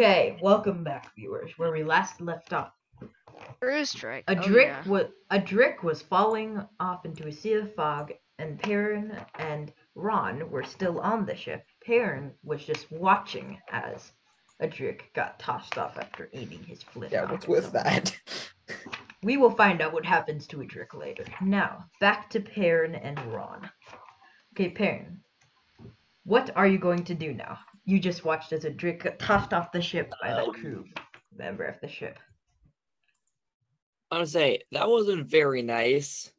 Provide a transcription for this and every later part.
Okay, welcome back, viewers. Where we last left off. Cruise strike. Adric was falling off into a sea of fog, and Perrin and Ron were still on the ship. Perrin was just watching as Adric got tossed off after eating his flip. Yeah, what's with that? We will find out what happens to Adric later. Now, back to Perrin and Ron. Okay, Perrin, what are you going to do now? You just watched as Adric got tossed off the ship by that crew member of the ship. I'm gonna say that wasn't very nice.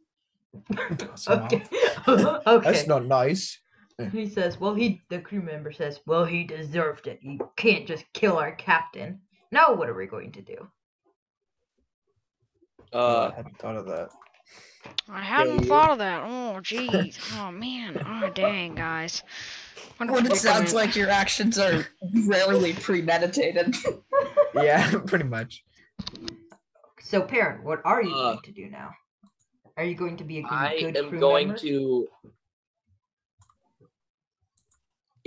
Okay. Okay. That's not nice. He says, well, the crew member says, well, he deserved it. You can't just kill our captain. Now what are we going to do? I hadn't thought of that. I hadn't thought of that. Oh, jeez. Oh, man. Oh, dang, guys. Well, it sounds like your actions are rarely premeditated. Yeah, pretty much. So, Perrin, what are you going to do now? Are you going to be a good crew member? You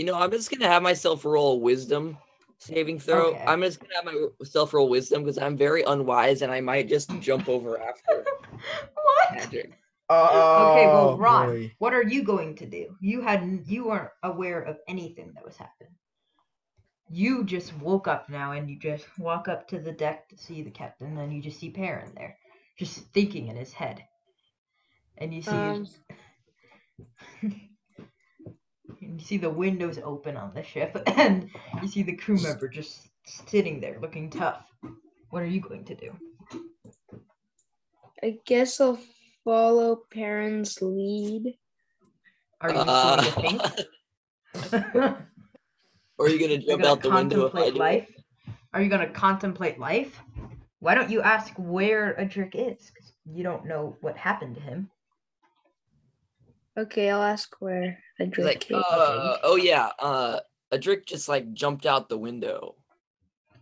know, I'm just going to have myself roll a wisdom saving throw. Okay. I'm just going to have myself roll wisdom because I'm very unwise and I might just jump over after. What? Okay, well, Ron, what are you going to do? You weren't aware of anything that was happening. You just woke up now and you just walk up to the deck to see the captain and you just see Perrin there, just thinking in his head. And you see... You see the windows open on the ship, and you see the crew member just sitting there looking tough. What are you going to do? I guess I'll follow Perrin's lead. Are you going to think? Or are you going to jump out the window? Are you going to contemplate life? Why don't you ask where Adric is? Because you don't know what happened to him. Okay, I'll ask where Adric came from. Oh yeah, Adric just jumped out the window.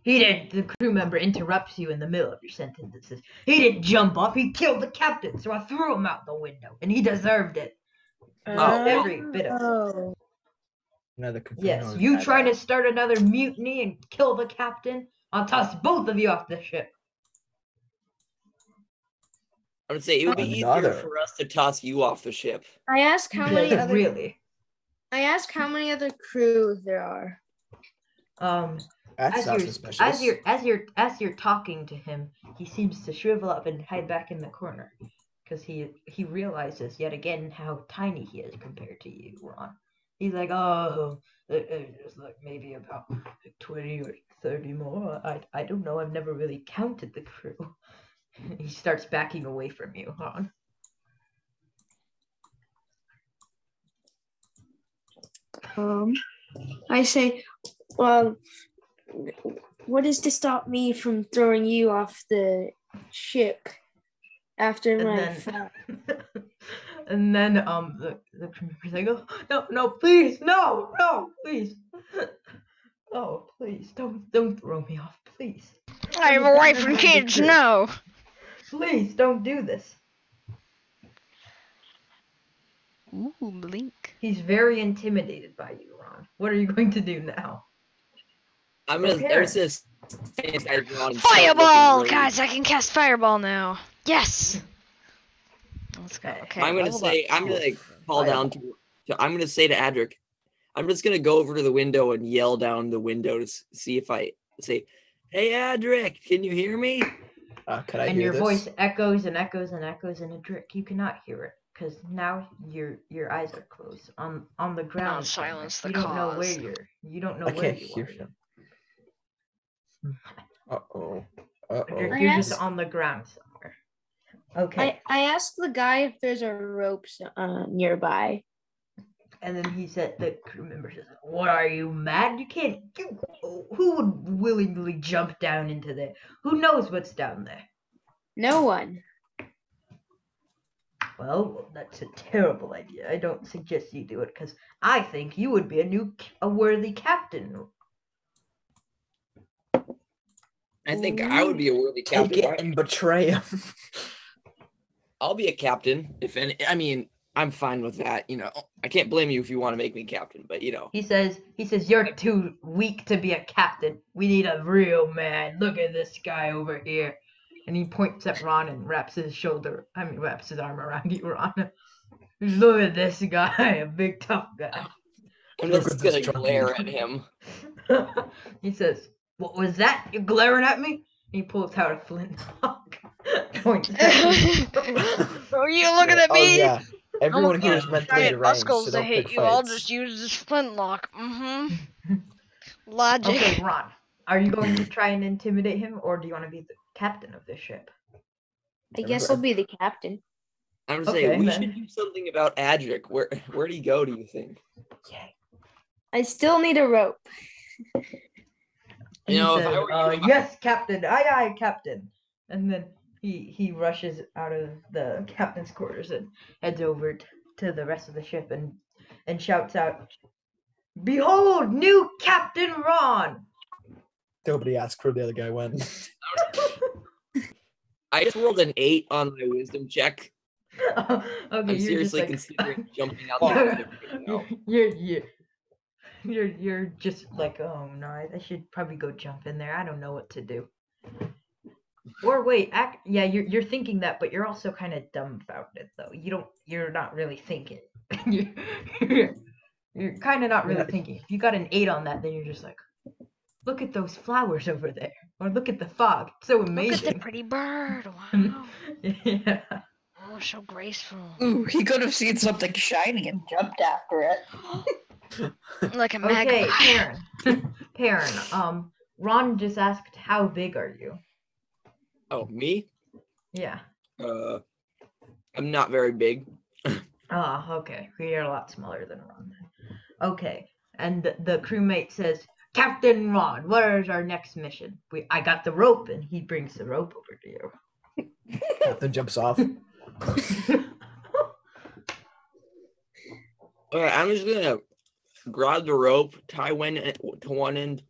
He didn't. The crew member interrupts you in the middle of your sentence and says, "He didn't jump off. He killed the captain, so I threw him out the window, and he deserved it." Every bit of it. Another yes, you try to start another mutiny and kill the captain. I'll toss both of you off the ship. I would say it would be easier for us to toss you off the ship. I ask how many other crew there are. As you're talking to him, he seems to shrivel up and hide back in the corner because he realizes yet again how tiny he is compared to you, Ron. He's like, oh, there's maybe about 20 or 30 more. I don't know. I've never really counted the crew. He starts backing away from you, Ron. I say, well, what is to stop me from throwing you off the ship after my fight? And then, the crew's like, oh, no, please, no, please. Oh, please, don't throw me off, please. I have a wife and kids, no. Please don't do this. Ooh, blink. He's very intimidated by you, Ron. What are you going to do now? I'm gonna. There's this fireball, guys. I can cast fireball now. Yes. Let's go. Okay. I'm gonna say. I'm gonna call down to. I'm gonna say to Adric, I'm just gonna go over to the window and yell down the window to see if I say, "Hey, Adric, can you hear me?" Voice echoes and echoes and echoes, and Adric, you cannot hear it because now your eyes are closed on the ground. Not silence the cause. You don't know where you are. Adric, you're just on the ground somewhere. Okay. I asked the guy if there's a rope nearby, and then he said, "The crew member says, what are you mad? You can't. Who would willingly jump down into there? Who knows what's down there? No one." Well, that's a terrible idea. I don't suggest you do it because I think you would be a worthy captain. I think I would be a worthy captain. Take it and betray him. I'll be a captain. I mean, I'm fine with that. You know, I can't blame you if you want to make me captain, but you know. He says, you're too weak to be a captain. We need a real man. Look at this guy over here. And he points at Ron and wraps his arm around you, Ron. Look at this guy, a big tough guy. I'm just going to glare at him. He says, what was that? You're glaring at me? He pulls out a flint hawk. Points at him. Are you looking at me? Oh, yeah. Everyone here is mentally deranged, so don't pick fights. I'll just use this flintlock. Mm-hmm. Logic. Okay, Ron, are you going to try and intimidate him, or do you want to be the captain of this ship? I guess I'll be the captain. I'm just saying, we should do something about Adric. Where'd he go, do you think? Okay. I still need a rope. You know, if I were you, yes, captain. Aye, captain. And then he rushes out of the captain's quarters and heads over to the rest of the ship and shouts out, behold, new Captain Ron! Nobody asked where the other guy went. I just rolled an 8 on my wisdom check. Okay, I'm seriously considering jumping out the window. You're just like, oh no, I should probably go jump in there. I don't know what to do. Or wait, you're thinking that, but you're also kind of dumbfounded though. You're not really thinking. You're kind of not really thinking. If you got an 8 on that, then you're just like, look at those flowers over there, or look at the fog. It's so amazing. Look at the pretty bird. Wow. Yeah. Oh, so graceful. Ooh, he could have seen something shiny and jumped after it. Like a magpie. Okay, Perrin. Ron just asked, how big are you? Oh, me? Yeah. I'm not very big. Okay. You're a lot smaller than Ron. Okay. And the crewmate says, Captain Ron, where is our next mission? I got the rope, and he brings the rope over to you. Captain jumps off. All right, I'm just going to grab the rope, tie one end to one end.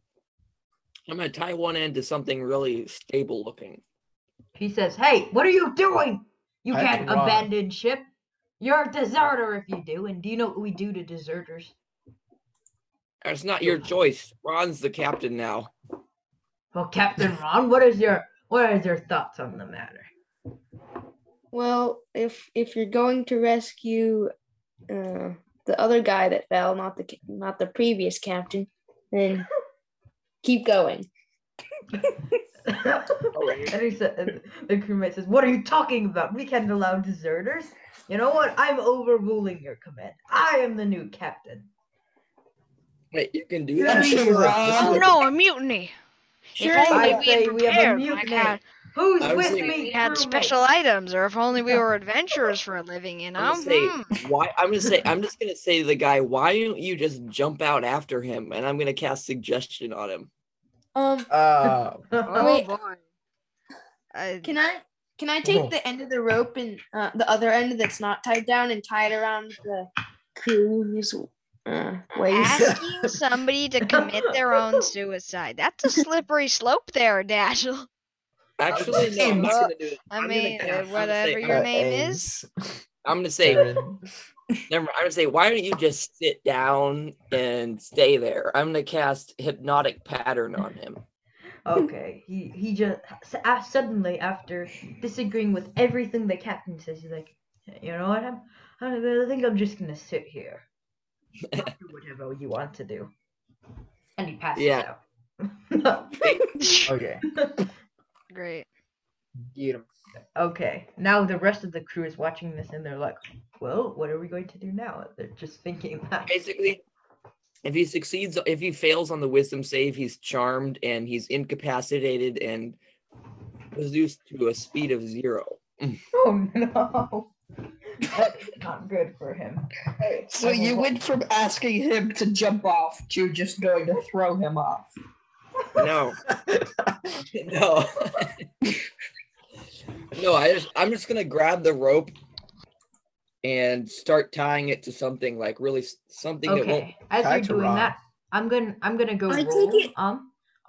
I'm going to tie one end to something really stable looking. He says, hey, what are you doing? You can't abandon ship. You're a deserter if you do. And do you know what we do to deserters? That's not your choice. Ron's the captain now. Well, Captain Ron, what is your thoughts on the matter? Well, if you're going to rescue the other guy that fell, not the previous captain, then keep going. And he said, the crewmate says, what are you talking about? We can't allow deserters. You know what? I'm overruling your command. I am the new captain. Wait, you can do that? Oh, no, a mutiny. Sure, I say we have a mutiny. Who's with me? We had special items, or if only we were adventurers for a living, you know? I'm just going to say to the guy, why don't you just jump out after him, and I'm going to cast suggestion on him. Wait. Boy. Can I take the end of the rope and the other end that's not tied down and tie it around the crew's waist? Asking somebody to commit their own suicide. That's a slippery slope there, Dashiell. Actually, no, I'm not going to do it. I'm going to say, why don't you just sit down and stay there? I'm going to cast hypnotic pattern on him. Okay. He just suddenly, after disagreeing with everything the captain says, he's like, you know what? I think I'm just going to sit here. I'll do whatever you want to do. And he passes out. Okay. Great. Get him. Okay, now the rest of the crew is watching this and they're like, well, what are we going to do now? They're just thinking that. Basically, if he fails on the wisdom save, he's charmed and he's incapacitated and reduced to a speed of 0. Oh no. That's not good for him. So you went from asking him to jump off to just going to throw him off. No. No. No, I'm just going to grab the rope and start tying it to something like really something that won't. As you're doing that, I'm going to go roll.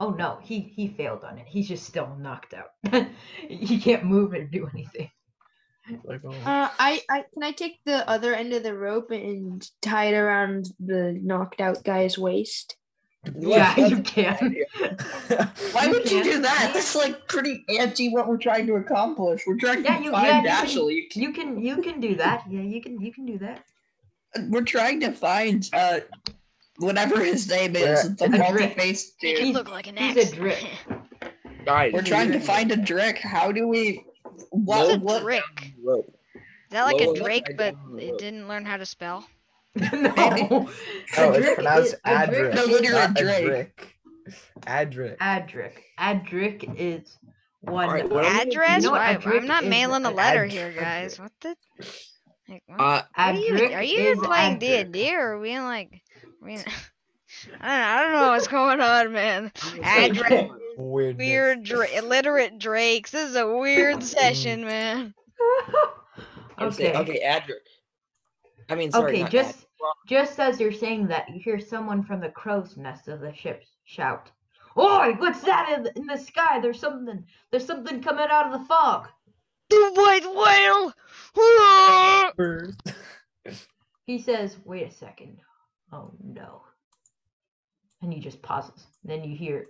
Oh no, he failed on it. He's just still knocked out. He can't move or do anything. Like, oh. I can I take the other end of the rope and tie it around the knocked out guy's waist? Yeah, you can. Why would you do that? That's like pretty anti what we're trying to accomplish. We're trying to find Dashiell. You can do that. Yeah, you can do that. We're trying to find whatever his name is. It's a multi-faced dude. He look like an axe. He's Adric. Guys, we're trying to find Adric. How do we? What's a Drake? Is that like a Drake, but it didn't learn how to spell? No. No, it's pronounced Adric. No, literally Drake. Adric. Adric is one. Right, address? I'm not mailing a letter here, guys. What the? Like, what? Are you playing D&D or are we in like? I don't know what's going on, man. Adric. Weirdness. Weird, illiterate drakes. This is a weird session, man. Okay, Adric. I mean, sorry, okay, just as you're saying that, you hear someone from the crow's nest of the ship shout, "Oi, what's that in the sky? There's something coming out of the fog." The white whale. He says, "Wait a second. Oh no!" And he just pauses. Then you hear.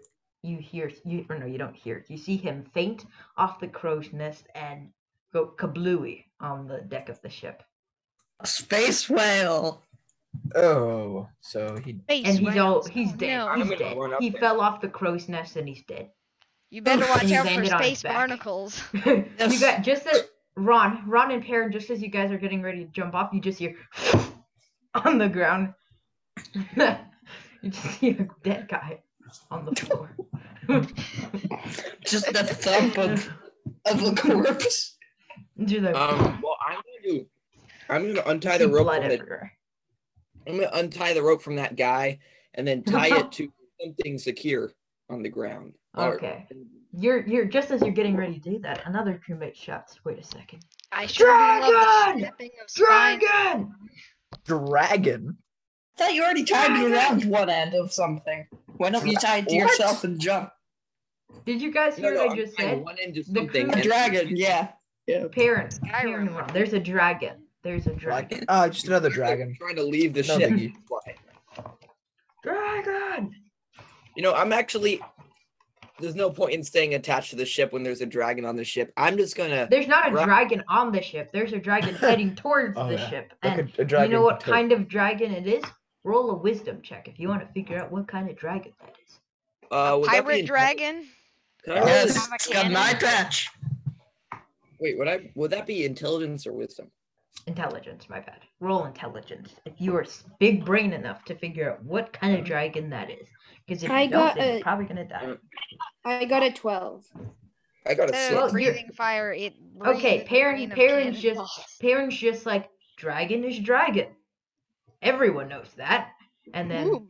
You don't hear it. You see him faint off the crow's nest and go kablooey on the deck of the ship. A space whale. Oh, so he space and he's dead. No. He's dead. He fell off the crow's nest and he's dead. You better watch out for space barnacles. You got just as Ron and Perrin, just as you guys are getting ready to jump off, you just hear on the ground. You just see a dead guy on the floor. Just the thump of a corpse. Like, well, I'm gonna untie the rope. I'm gonna untie the rope from that guy and then tie it to something secure on the ground. Okay. You're just as you're getting ready to do that, another crewmate shouts, "Wait a second. I sure love the snapping of spines." Dragon. I thought you already tied me around one end of something. Why don't you tie it to yourself and jump? Did you guys hear what I just said? One end of something. A dragon, yeah. Parents, there's a dragon. Just another dragon. I'm trying to leave the ship. Dragon! You know, I'm actually... There's no point in staying attached to the ship when there's a dragon on the ship. I'm just gonna... There's not a dragon on the ship. There's a dragon heading towards the ship. And you know what kind of dragon it is? Roll a wisdom check if you want to figure out what kind of dragon that is. A pirate dragon? Yes, it's got my patch. Wait, would that be intelligence or wisdom? Intelligence, my bad. Roll intelligence if you are big brain enough to figure out what kind of dragon that is. Because if you don't, then you're probably gonna die. I got a 12. I got a 6. Well, breathing fire. Okay, Perrin's just like, dragon is dragon. Everyone knows that. And then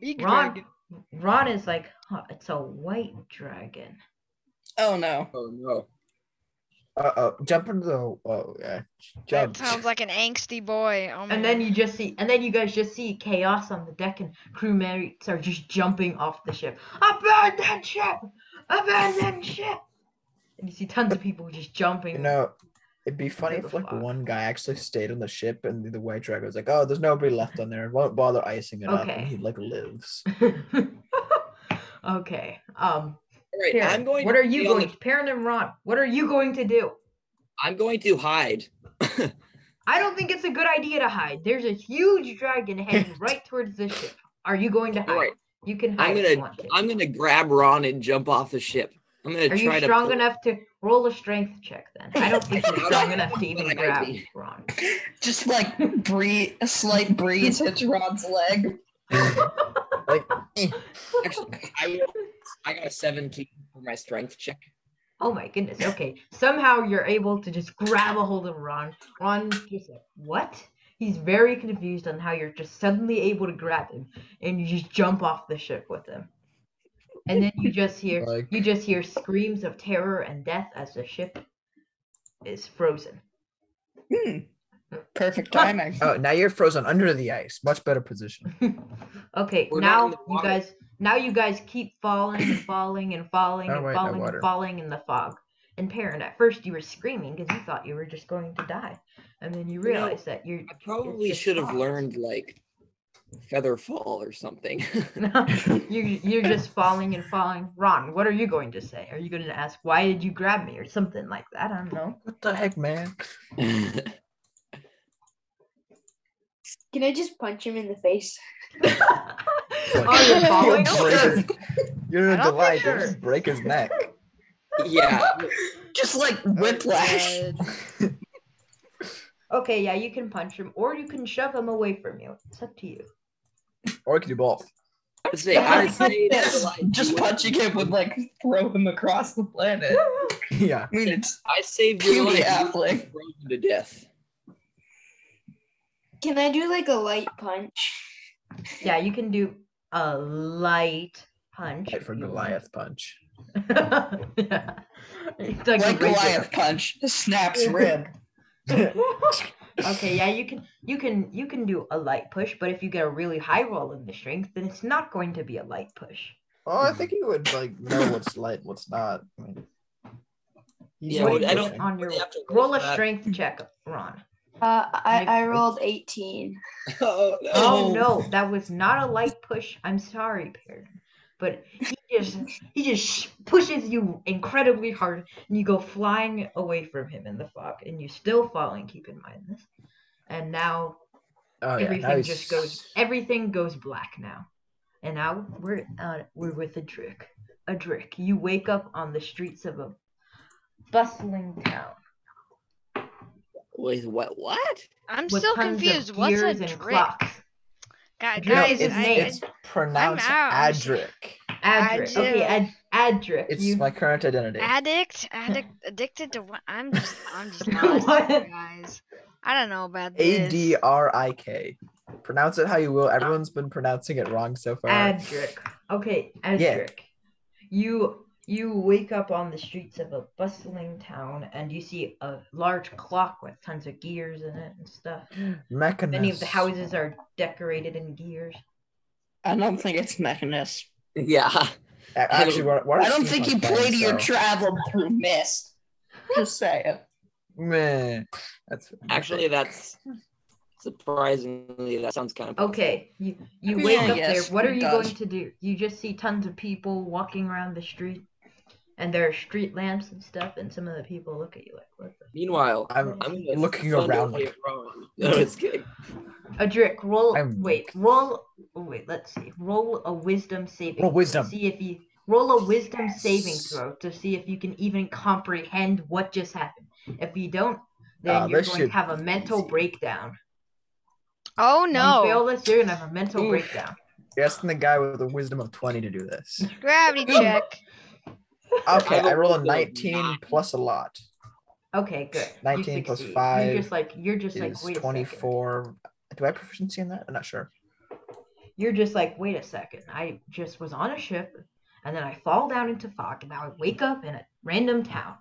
Ron is like, "Huh, it's a white dragon." Oh no. Oh no. Jump into the jump. That sounds like an angsty boy. Oh, and then you guys just see chaos on the deck and crewmates are just jumping off the ship. "Abandon ship! Abandon ship!" And you see tons of people just jumping. You know, it'd be funny if like one guy actually stayed on the ship and the white dragon was like, "Oh, there's nobody left on there. Won't bother icing it up," and he like lives. Okay. Right, Perrin, Perrin and Ron, what are you going to do? I'm going to hide. I don't think it's a good idea to hide. There's a huge dragon heading right towards the ship. Are you going to hide? Right. You can hide if you want to. I'm gonna grab Ron and jump off the ship. I'm gonna try to. Are you strong enough to roll a strength check then? I don't think you're strong enough to even grab Ron. Just like a slight breeze hits Ron's leg. Like, actually, I got a 17 for my strength check. Oh my goodness! Okay, somehow you're able to just grab a hold of Ron. Ron's just like, "What?" He's very confused on how you're just suddenly able to grab him, and you just jump off the ship with him. And then you just hear screams of terror and death as the ship is frozen. Perfect timing. Oh, now you're frozen under the ice. Much better position. Okay, now you guys keep falling and falling and falling and falling and falling in the fog. And Perrin, at first you were screaming because you thought you were just going to die, and then you realized that you're. I probably should have learned like feather fall or something. You're just falling and falling. Ron, what are you going to say? Are you going to ask why did you grab me or something like that? I don't know. What the heck, man? Can I just punch him in the face? Oh, you're falling over. You're a delight. Just break his neck. Yeah, just like whiplash. Okay, yeah, you can punch him, or you can shove him away from you. It's up to you. Or you can do both. I would say just punching him would like throw him across the planet. Yeah, I mean, it's I saved your life. Affleck throw him to death. Can I do like a light punch? Yeah, you can do a light punch. Right for Goliath punch. Yeah. It's like Goliath punch snaps rib. Okay, yeah, you can do a light push, but if you get a really high roll in the strength, then it's not going to be a light push. Oh, I think you would like know what's light, what's not. I mean, yeah, I don't. On your roll a strength check, Ron. I rolled 18. Oh no, that was not a light push. I'm sorry, Perrin. But he just pushes you incredibly hard, and you go flying away from him in the fog, and you're still falling. Keep in mind this. And now, everything goes black now. And now we're with Adric. Adric, you wake up on the streets of a bustling town. Wait, what? I'm still confused. What's Adric? Guys, no, it's pronounced Adric. Adric. Okay, Adric. It's my current identity. Addict, addicted to what? I'm just lost, guys. I don't know about this. Adrik. Pronounce it how you will. Everyone's been pronouncing it wrong so far. Adric. Okay, Adric. Yeah. You wake up on the streets of a bustling town, and you see a large clock with tons of gears in it and stuff. Mechanus. Many of the houses are decorated in gears. I don't think it's Mechanus. Yeah. Actually, I don't think you play to your travel through mist. Just saying. Man, that's surprisingly, that sounds kind of possible. Okay, you wake up there. What are you going to do? You just see tons of people walking around the street. And there are street lamps and stuff, and some of the people look at you like, what the... Meanwhile, I'm looking around like... No, it's good. Adric, Roll a wisdom saving throw. Roll a wisdom saving throw to see if you can even comprehend what just happened. If you don't, then you're going to have a mental breakdown. Oh, no. If you fail this, you're going to have a mental breakdown. You're asking the guy with a wisdom of 20 to do this. Gravity check. Okay, I roll a 19 plus a lot. Okay, good. 19 plus 5. You're just like wait a 24. Second. Do I have proficiency in that? I'm not sure. You're just like, wait a second. I just was on a ship, and then I fall down into fog, and now I wake up in a random town.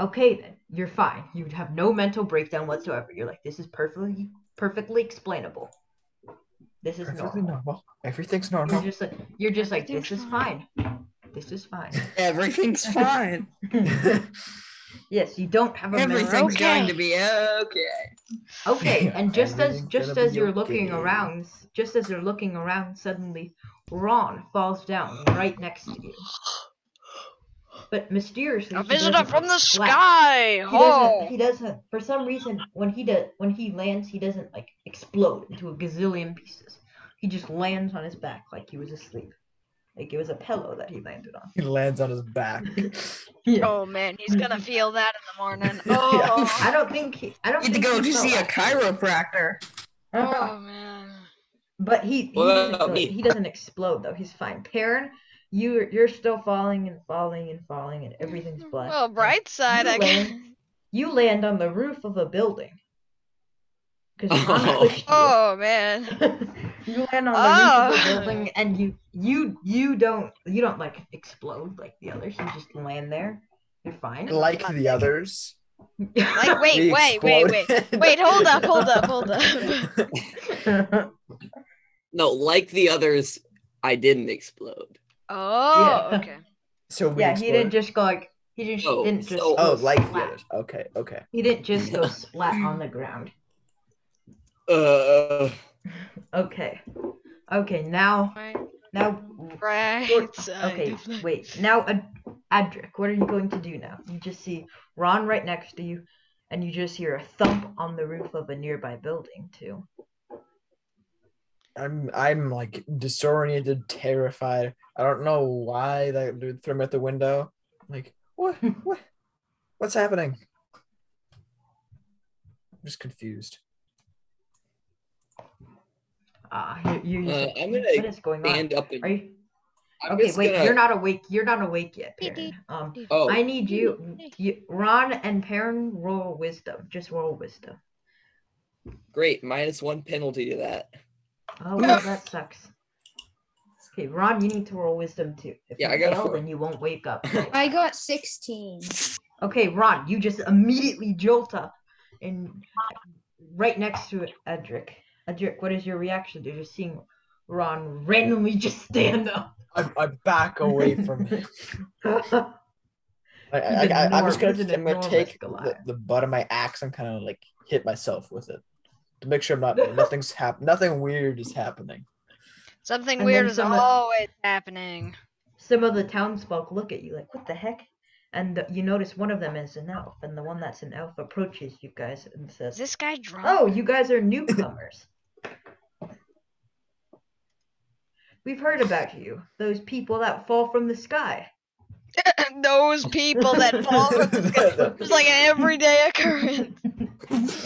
Okay, then you're fine. You have no mental breakdown whatsoever. You're like, this is perfectly explainable. This is normal. Everything's normal. You're just like this is fine. This is fine. Everything's fine. Yes, you don't have a memory. Everything's going to be okay. Okay, yeah, and just as you're looking around, suddenly Ron falls down right next to you. But mysteriously, a visitor from the sky. Oh. He doesn't. For some reason, when he lands, he doesn't like explode into a gazillion pieces. He just lands on his back like he was asleep. Like it was a pillow that he landed on. He lands on his back. Yeah. Oh man, he's gonna feel that in the morning. Oh, yeah. I don't think he's to go see a chiropractor. Oh man. But he doesn't explode though. He's fine. Perrin, you're still falling and everything's black. Well, bright side. You land on the roof of a building. Oh man! You land on the roof of the building, and you don't like explode like the others. You just land there. You're fine. Like the others. Like wait! Hold up! No, like the others, I didn't explode. Oh, yeah. Okay. So he didn't just go like. He didn't just go flat. Okay. He didn't just go splat on the ground. Okay. Now. Right. Okay. Wait. Now, Adric, what are you going to do now? You just see Ron right next to you, and you just hear a thump on the roof of a nearby building too. I'm like disoriented, terrified. I don't know why that dude threw me at the window. Like, what's happening? I'm just confused. I'm gonna stand up. Okay, wait. You're not awake. You're not awake yet, Perrin. I need you, Ron and Perrin, roll wisdom. Just roll wisdom. Great, -1 penalty to that. Oh, well, that sucks. Okay, Ron, you need to roll wisdom too. If you fail, then you won't wake up. I got 16. Okay, Ron, you just immediately jolt up, and right next to Adric. Adric, what is your reaction to just seeing Ron randomly just stand up? I back away from him. I'm just gonna take the butt of my axe and kind of like hit myself with it to make sure nothing weird is happening. Something weird is always happening. Some of the townsfolk look at you like, what the heck? And you notice one of them is an elf, and the one that's an elf approaches you guys and says, is this guy drunk? Oh, you guys are newcomers. We've heard about you. Those people that fall from the sky. Those people that fall from the sky. It's like an everyday occurrence.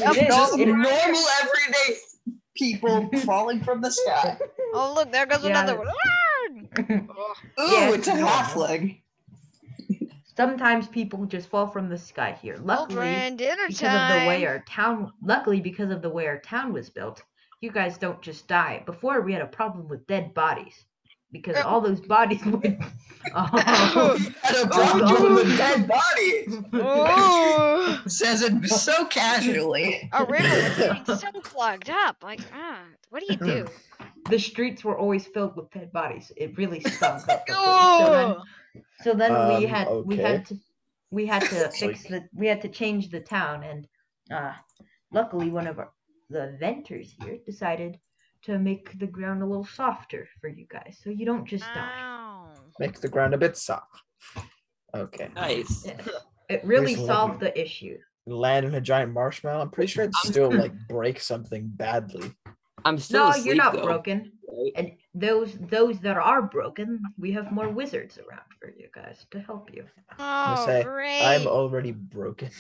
Normal everyday people falling from the sky. Oh, look, there goes another one. It's a halfling. Sometimes people just fall from the sky here. Luckily, because of the way our town was built, you guys don't just die. Before, we had a problem with dead bodies because all those bodies would. Had a problem with dead bodies. Oh. Says it so casually. A river was getting so clogged up. Like, what do you do? The streets were always filled with dead bodies. It really stunk up. So then we had to change the town, and luckily one of the venters here decided to make the ground a little softer for you guys, so you don't just die. Make the ground a bit soft. Okay. Nice. It really solved the issue. Land in a giant marshmallow. I'm pretty sure it still like breaks something badly. I'm still asleep, you're not broken. And those that are broken, we have more wizards around for you guys to help you. Oh, great. I'm already broken.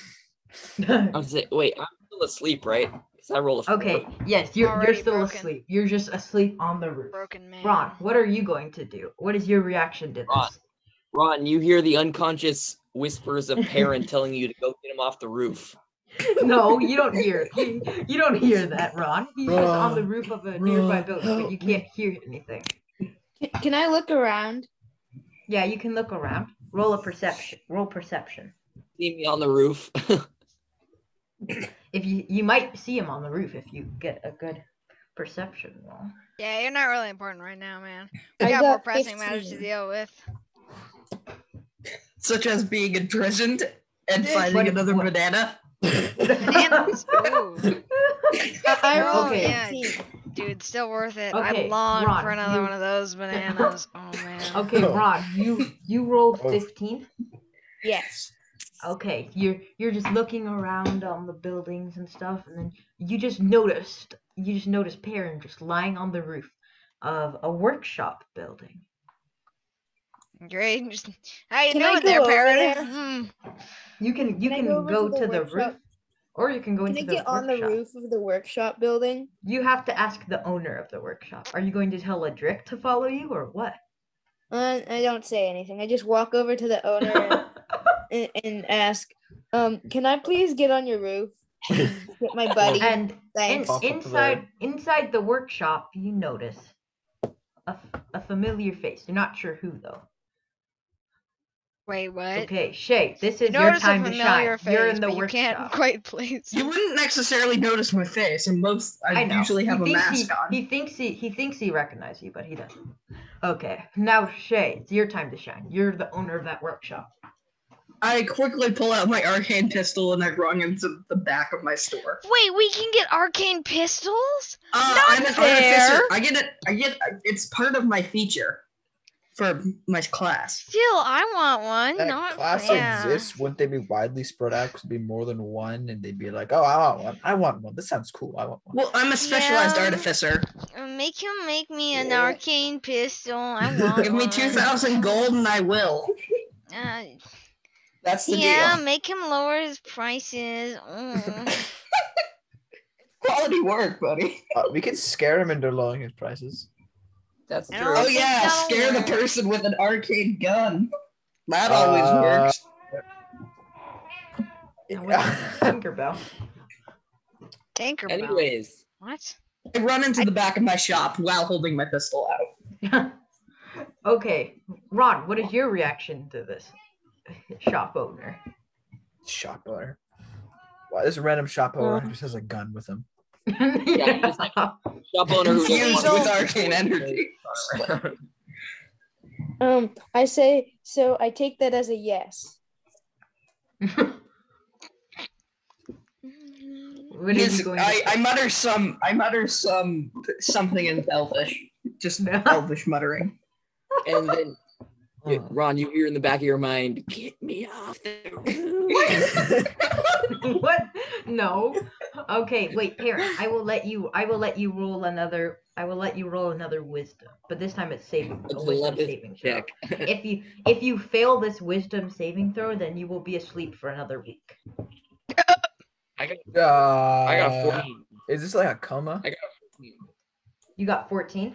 I'm still asleep, right? Because I roll a 4. Okay, yes, you're still asleep. You're just asleep on the roof. Broken man. Ron, what are you going to do? What is your reaction to this? Ron, you hear the unconscious whispers of Perrin telling you to go get him off the roof. No, you don't hear. You don't hear that, Ron. He's just on the roof of a nearby building, but you can't hear anything. Can I look around? Yeah, you can look around. Roll perception. See me on the roof. If you might see him on the roof if you get a good perception roll. Yeah, you're not really important right now, man. We got more pressing matters to deal with, such as being imprisoned and finding another banana. Dude, still worth it. Okay, I long Ron, for another one of those bananas. Oh man. Okay, Ron, you rolled 15. Yes. Okay, you're just looking around on the buildings and stuff, and then you just noticed Perrin just lying on the roof of a workshop building. Great. How you doing there, Perrin? You can go to the roof of the workshop building. You have to ask the owner of the workshop. Are you going to tell Adric to follow you or what? I don't say anything. I just walk over to the owner and ask, can I please get on your roof with my buddy? And inside the workshop, you notice a familiar face. You're not sure who though. Wait, what? Okay, Shay, this is your time to shine. You're in the workshop. You can't quite place. You wouldn't necessarily notice my face, and I usually have a mask on. He thinks he recognizes you, but he doesn't. Okay, now Shay, it's your time to shine. You're the owner of that workshop. I quickly pull out my arcane pistol and I run into the back of my store. Wait, we can get arcane pistols? Not fair. I get it. It's part of my feature for my class. Still, I want one. That class exists. Wouldn't they be widely spread out? Because it'd be more than one, and they'd be like, "Oh, I want one. I want one. This sounds cool. I want one." Well, I'm a specialized artificer. Make him make me an arcane pistol. I want. Give me 2,000 gold, and I will. That's the deal. Yeah, make him lower his prices. Quality work, buddy. We can scare him into lowering his prices. That's true. Oh yeah, scare the person with an arcade gun. That always works. Tinkerbell. Tinkerbell. Anyways. What? I run into the back of my shop while holding my pistol out. Okay. Ron, what is your reaction to this? Shop owner. Why this random shop owner just has a gun with him? Yeah, it's like shop owner fused with arcane energy. I say so. I take that as a yes. I mutter something in Elvish, just Elvish muttering, and then. Ron, you hear in the back of your mind, get me off the roof. What? No. Okay, wait, Perrin. I will let you roll another wisdom. But this time it's saving a wisdom saving throw. If you fail this wisdom saving throw, then you will be asleep for another week. I got 14. Is this like a coma? I got 14. You got 14?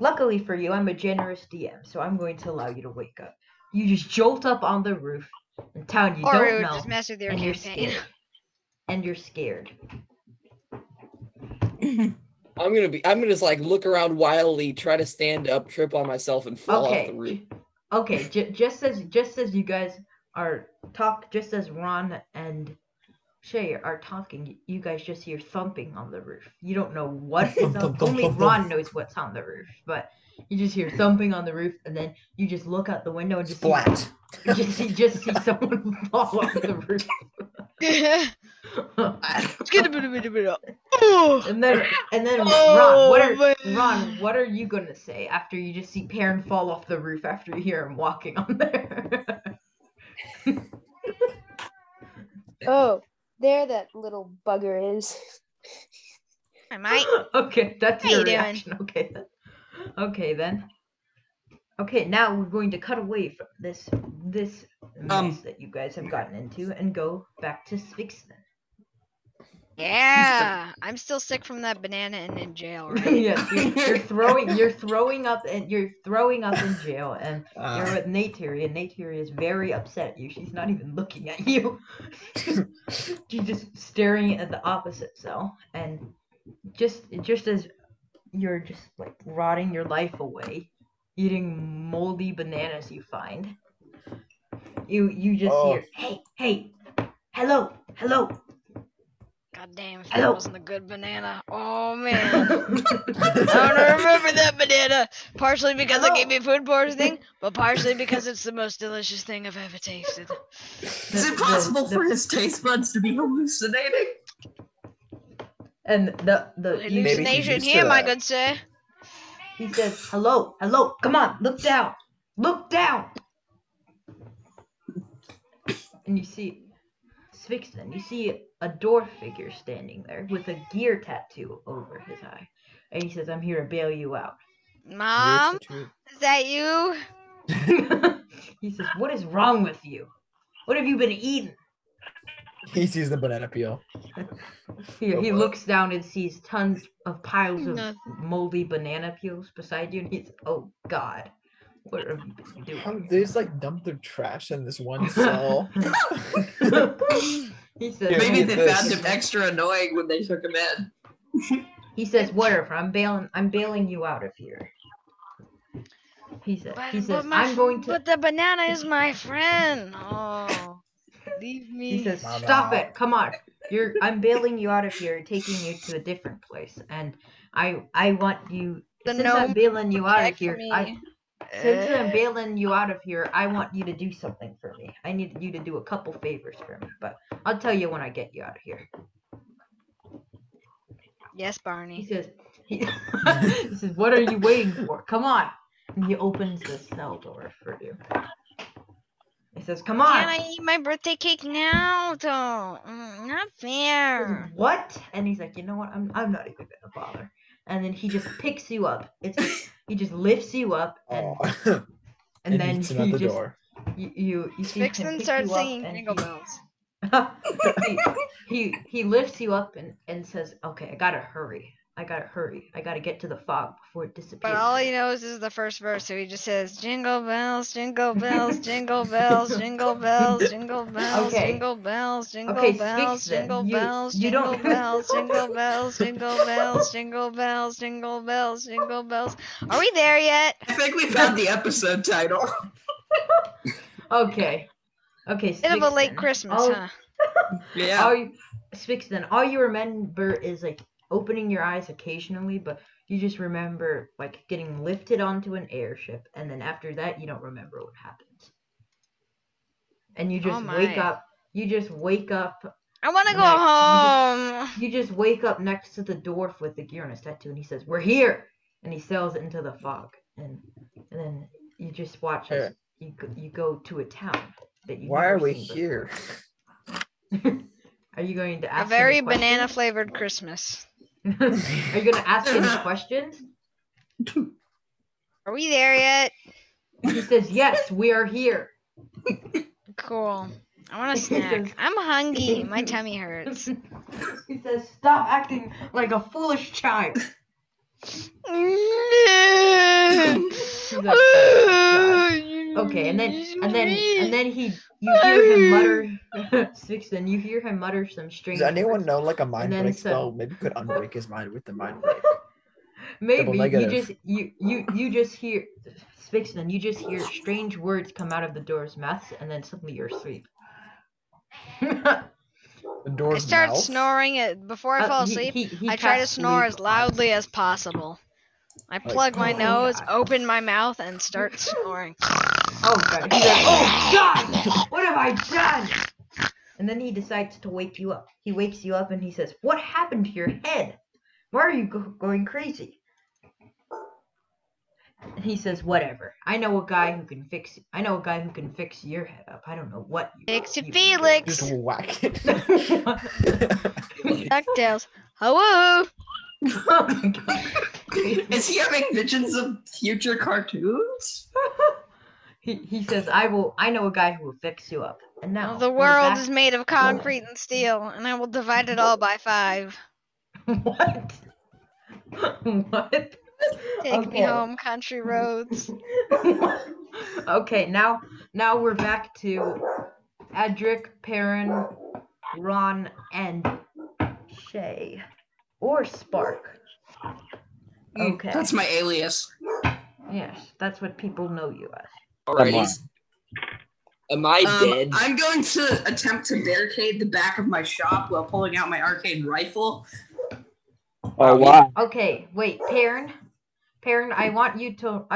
Luckily for you, I'm a generous DM, so I'm going to allow you to wake up. You just jolt up on the roof, and town you or don't know, just mess with your campaign. You're scared. I'm gonna just like look around wildly, try to stand up, trip on myself, and fall off the roof. Okay, just as you guys are just as Ron and Shay are talking, you guys just hear thumping on the roof. You don't know what is up. Only Ron knows what's on the roof, but you just hear thumping on the roof, and then you just look out the window and just flat. You just see someone fall off the roof. and then Ron, what are you gonna say after you just see Perrin fall off the roof after you hear him walking on there? Oh. There that little bugger is. I might. Okay, that's your reaction. Doing? Okay then. Okay, now we're going to cut away from this mess that you guys have gotten into and go back to Svixen. Yeah, I'm still sick from that banana and in jail. Right? Yes, you're throwing up in jail, and you're with Nate Terry, and Nate Terry is very upset at you. She's not even looking at you. She's just staring at the opposite cell, and just as you're just like rotting your life away, eating moldy bananas you find, you just hear, hey, hello. God damn, if that wasn't a good banana. Oh, man. I don't remember that banana. Partially because it gave me food poisoning, but partially because it's the most delicious thing I've ever tasted. Is it possible for his taste buds to be hallucinating? And the hallucination here, my good sir. He says, hello, come on, look down. And you see, Svixen, you see a dwarf figure standing there with a gear tattoo over his eye. And he says, I'm here to bail you out. Mom, is that you? He says, what is wrong with you? What have you been eating? He sees the banana peel. He looks down and sees tons of piles of moldy banana peels beside you. And he's, oh, God. What have you been doing? They just like dump their trash in this one cell. He says, maybe they found him extra annoying when they took him in. He says, whatever, I'm bailing you out of here. But the banana is my friend. Oh, leave me. He says, stop it, come on. I'm bailing you out of here, taking you to a different place. And I want you, since I'm bailing you out of here, Since I'm bailing you out of here, I want you to do something for me. I need you to do a couple favors for me, but I'll tell you when I get you out of here. Yes, Barney. He says, what are you waiting for? Come on. And he opens the cell door for you. He says, come on. Can I eat my birthday cake now, though? Not fair. Says, what? And he's like, you know what? I'm not even going to bother. And then he just picks you up. He just lifts you up, and then he just door. You see him pick starts you up singing jingle bells. He lifts you up and says, "Okay, I gotta hurry. I gotta get to the fog before it disappears." But all he knows is the first verse, so he just says, "Jingle bells, jingle bells, jingle bells, jingle bells, jingle bells, jingle bells, jingle bells, jingle bells, jingle bells, jingle bells, jingle bells, jingle bells, jingle bells, jingle bells." Are we there yet? I think we found the episode title. Okay. Bit of a late Christmas, huh? Yeah. Svixen, all you remember is like opening your eyes occasionally, but you just remember like getting lifted onto an airship, and then after that you don't remember what happens. And you just wake up. I want to go home. You just wake up next to the dwarf with the gear and a tattoo, and he says, "We're here," and he sails into the fog, and then you just watch as you go to a town that you. Why are we here? Are you going to ask a very banana flavored Christmas? Are you gonna ask him questions? Are we there yet? He says, yes, we are here. Cool. I want a snack. Says, I'm hungry. My tummy hurts. He says, stop acting like a foolish child. Okay, and then you hear him mutter you hear him mutter some strange. Does anyone know like a mind break spell? Maybe could unbreak his mind with the mind break. Maybe you just hear strange words come out of the dwarf's mouth, and then suddenly you're asleep. The dwarf's I start mouth? Snoring it before I fall asleep. I try to snore as loudly as possible. I plug my nose, open my mouth, and start snoring. Oh god! He's like, oh god! What have I done? And then he decides to wake you up. He wakes you up and he says, "What happened to your head? Why are you going crazy?" And he says, "Whatever. I know a guy who can fix your head up. I don't know what you." Fix it, Felix. Just whack it. DuckTales. Hello. Oh my god! Is he having visions of future cartoons? He says, I know a guy who will fix you up. And now the world is made of concrete and steel, and I will divide it all by 5. What? What? Take me home, country roads. Okay, now we're back to Adric, Perrin, Ron, and Shay. Or Spark. Okay. That's my alias. Yes, that's what people know you as. Alrighty. Am I dead? I'm going to attempt to barricade the back of my shop while pulling out my arcane rifle. Oh wow! Okay, wait, Perrin, I want you to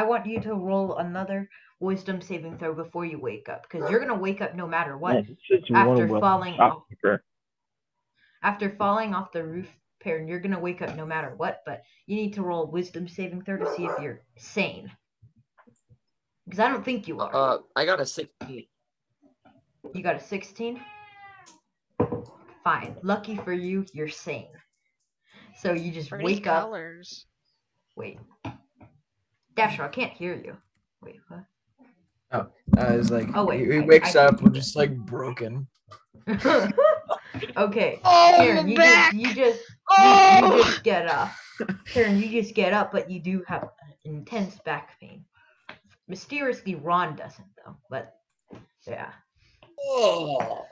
roll another wisdom saving throw before you wake up, because you're gonna wake up no matter what. Yeah, after falling off the roof, Perrin, you're gonna wake up no matter what. But you need to roll wisdom saving throw to see if you're sane. Because I don't think you are. I got a 16. You got a 16? Fine. Lucky for you, you're sane. So you just wake colors. Up. Wait. Dashiell, I can't hear you. Wait, what? Oh, I was like, oh, wait, he wakes up, we're just like broken. Okay. Oh, Perrin, you just get up. Perrin, you just get up, but you do have intense back pain. Mysteriously, Ron doesn't, though, but yeah. Oh.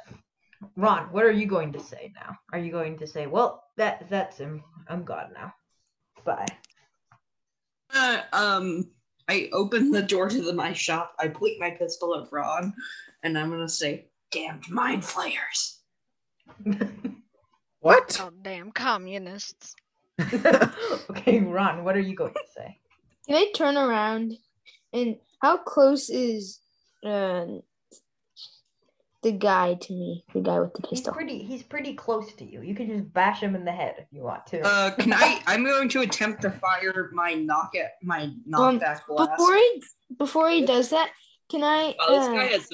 Ron, what are you going to say now? Are you going to say, well, that's him. I'm gone now. Bye. I open the door to my shop. I point my pistol at Ron, and I'm going to say, damned mind flayers. What? Oh, damn communists. Okay, Ron, what are you going to say? Can I turn around? And how close is the guy to me? The guy with the pistol. He's pretty close to you. You can just bash him in the head if you want to. Can I? I'm going to attempt to fire my knockback blast. Before he does that, can I? Wow, this guy has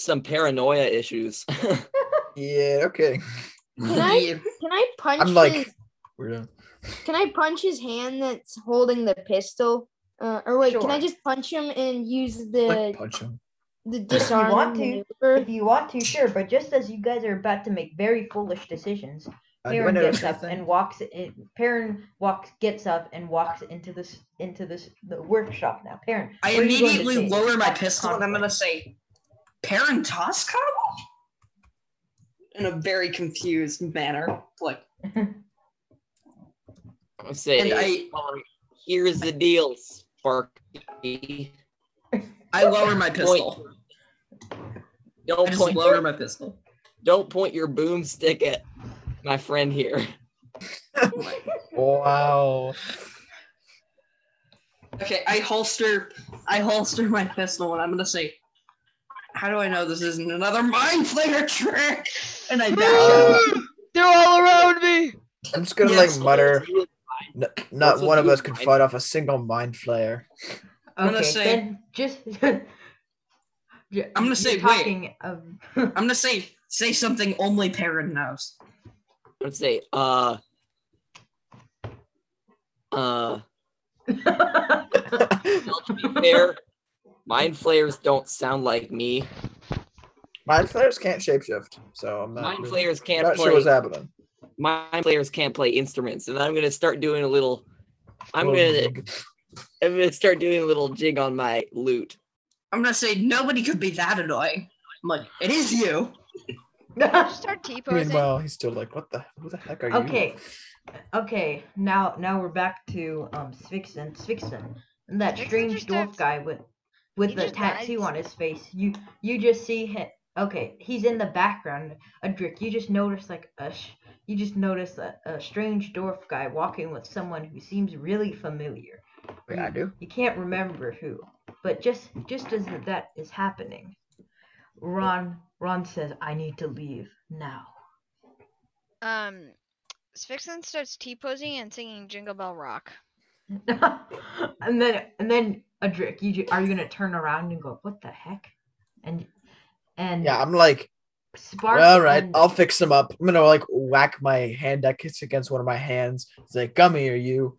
some paranoia issues. Yeah. Okay. Can I punch? I'm like. Can I punch his hand that's holding the pistol? Sure. Can I just punch him and use the punch him. The disarm? If you want to, sure. But just as you guys are about to make very foolish decisions, Perrin gets up and walks into the workshop now. Perrin, I immediately lower my pistol and I'm going to say, "Perrin Toscano," in a very confused manner, like. I say, and here's the deal, Sparky. I lower my pistol. Don't point your boomstick at my friend here. Wow. Okay, I holster my pistol, and I'm gonna say, "How do I know this isn't another mind flayer trick?" And I back up. They're all around me. I'm just gonna mutter. No, not one of us could fight off a single mind flare. I'm gonna say something only Perrin knows. Let's say, to be fair, mind flayers don't sound like me. Mind flayers can't shapeshift, so I'm not. Sure what's happening. Mind players can't play instruments, and I'm gonna start doing a little. I'm gonna start doing a little jig on my lute. I'm gonna say nobody could be that annoying. I'm like, it is you. Start T-posing. Meanwhile, he's still like, who the heck are you? Okay. Now we're back to Svixen. Svixen, and that strange dwarf guy with the tattoo on his face. You just see him. Okay, he's in the background. Adric, you just notice a strange dwarf guy walking with someone who seems really familiar. Yeah, I do. You can't remember who, but just as that is happening, Ron says, "I need to leave now." Svixen starts T-posing and singing "Jingle Bell Rock," and then Adric, are you gonna turn around and go, "What the heck?" And yeah, I'm like. Spark all right, I'll fix him up. I'm gonna whack my hand that kicks against one of my hands. It's like, "Come here, you."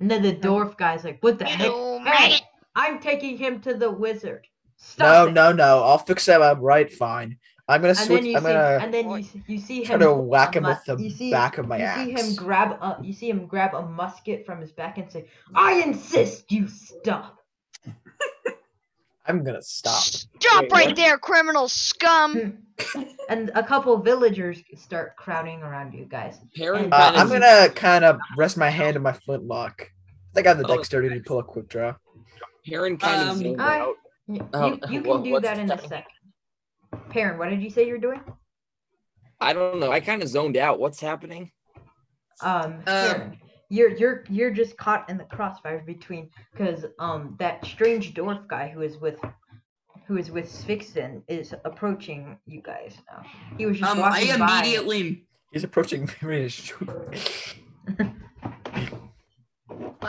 And then the dwarf guy's like, "What the heck? Hey, I'm taking him to the wizard. Stop." No. I'll fix him up. Right, fine. I'm gonna switch. And then you see him whack him with the back of my axe. You see him grab a musket from his back and say, "I insist you stop." I'm gonna stop. Stop right there, criminal scum! And a couple villagers start crowding around you guys. I'm gonna kind of rest my hand in my flintlock. I got the dexterity to pull a quick draw. Perrin kind of zoomed out. You can do that in a second. Perrin, what did you say you were doing? I don't know. I kind of zoned out. What's happening? Perrin. You're just caught in the crossfire because that strange dwarf guy who is with Svixen is approaching you guys now. He was just walking by. He's approaching me to shoot.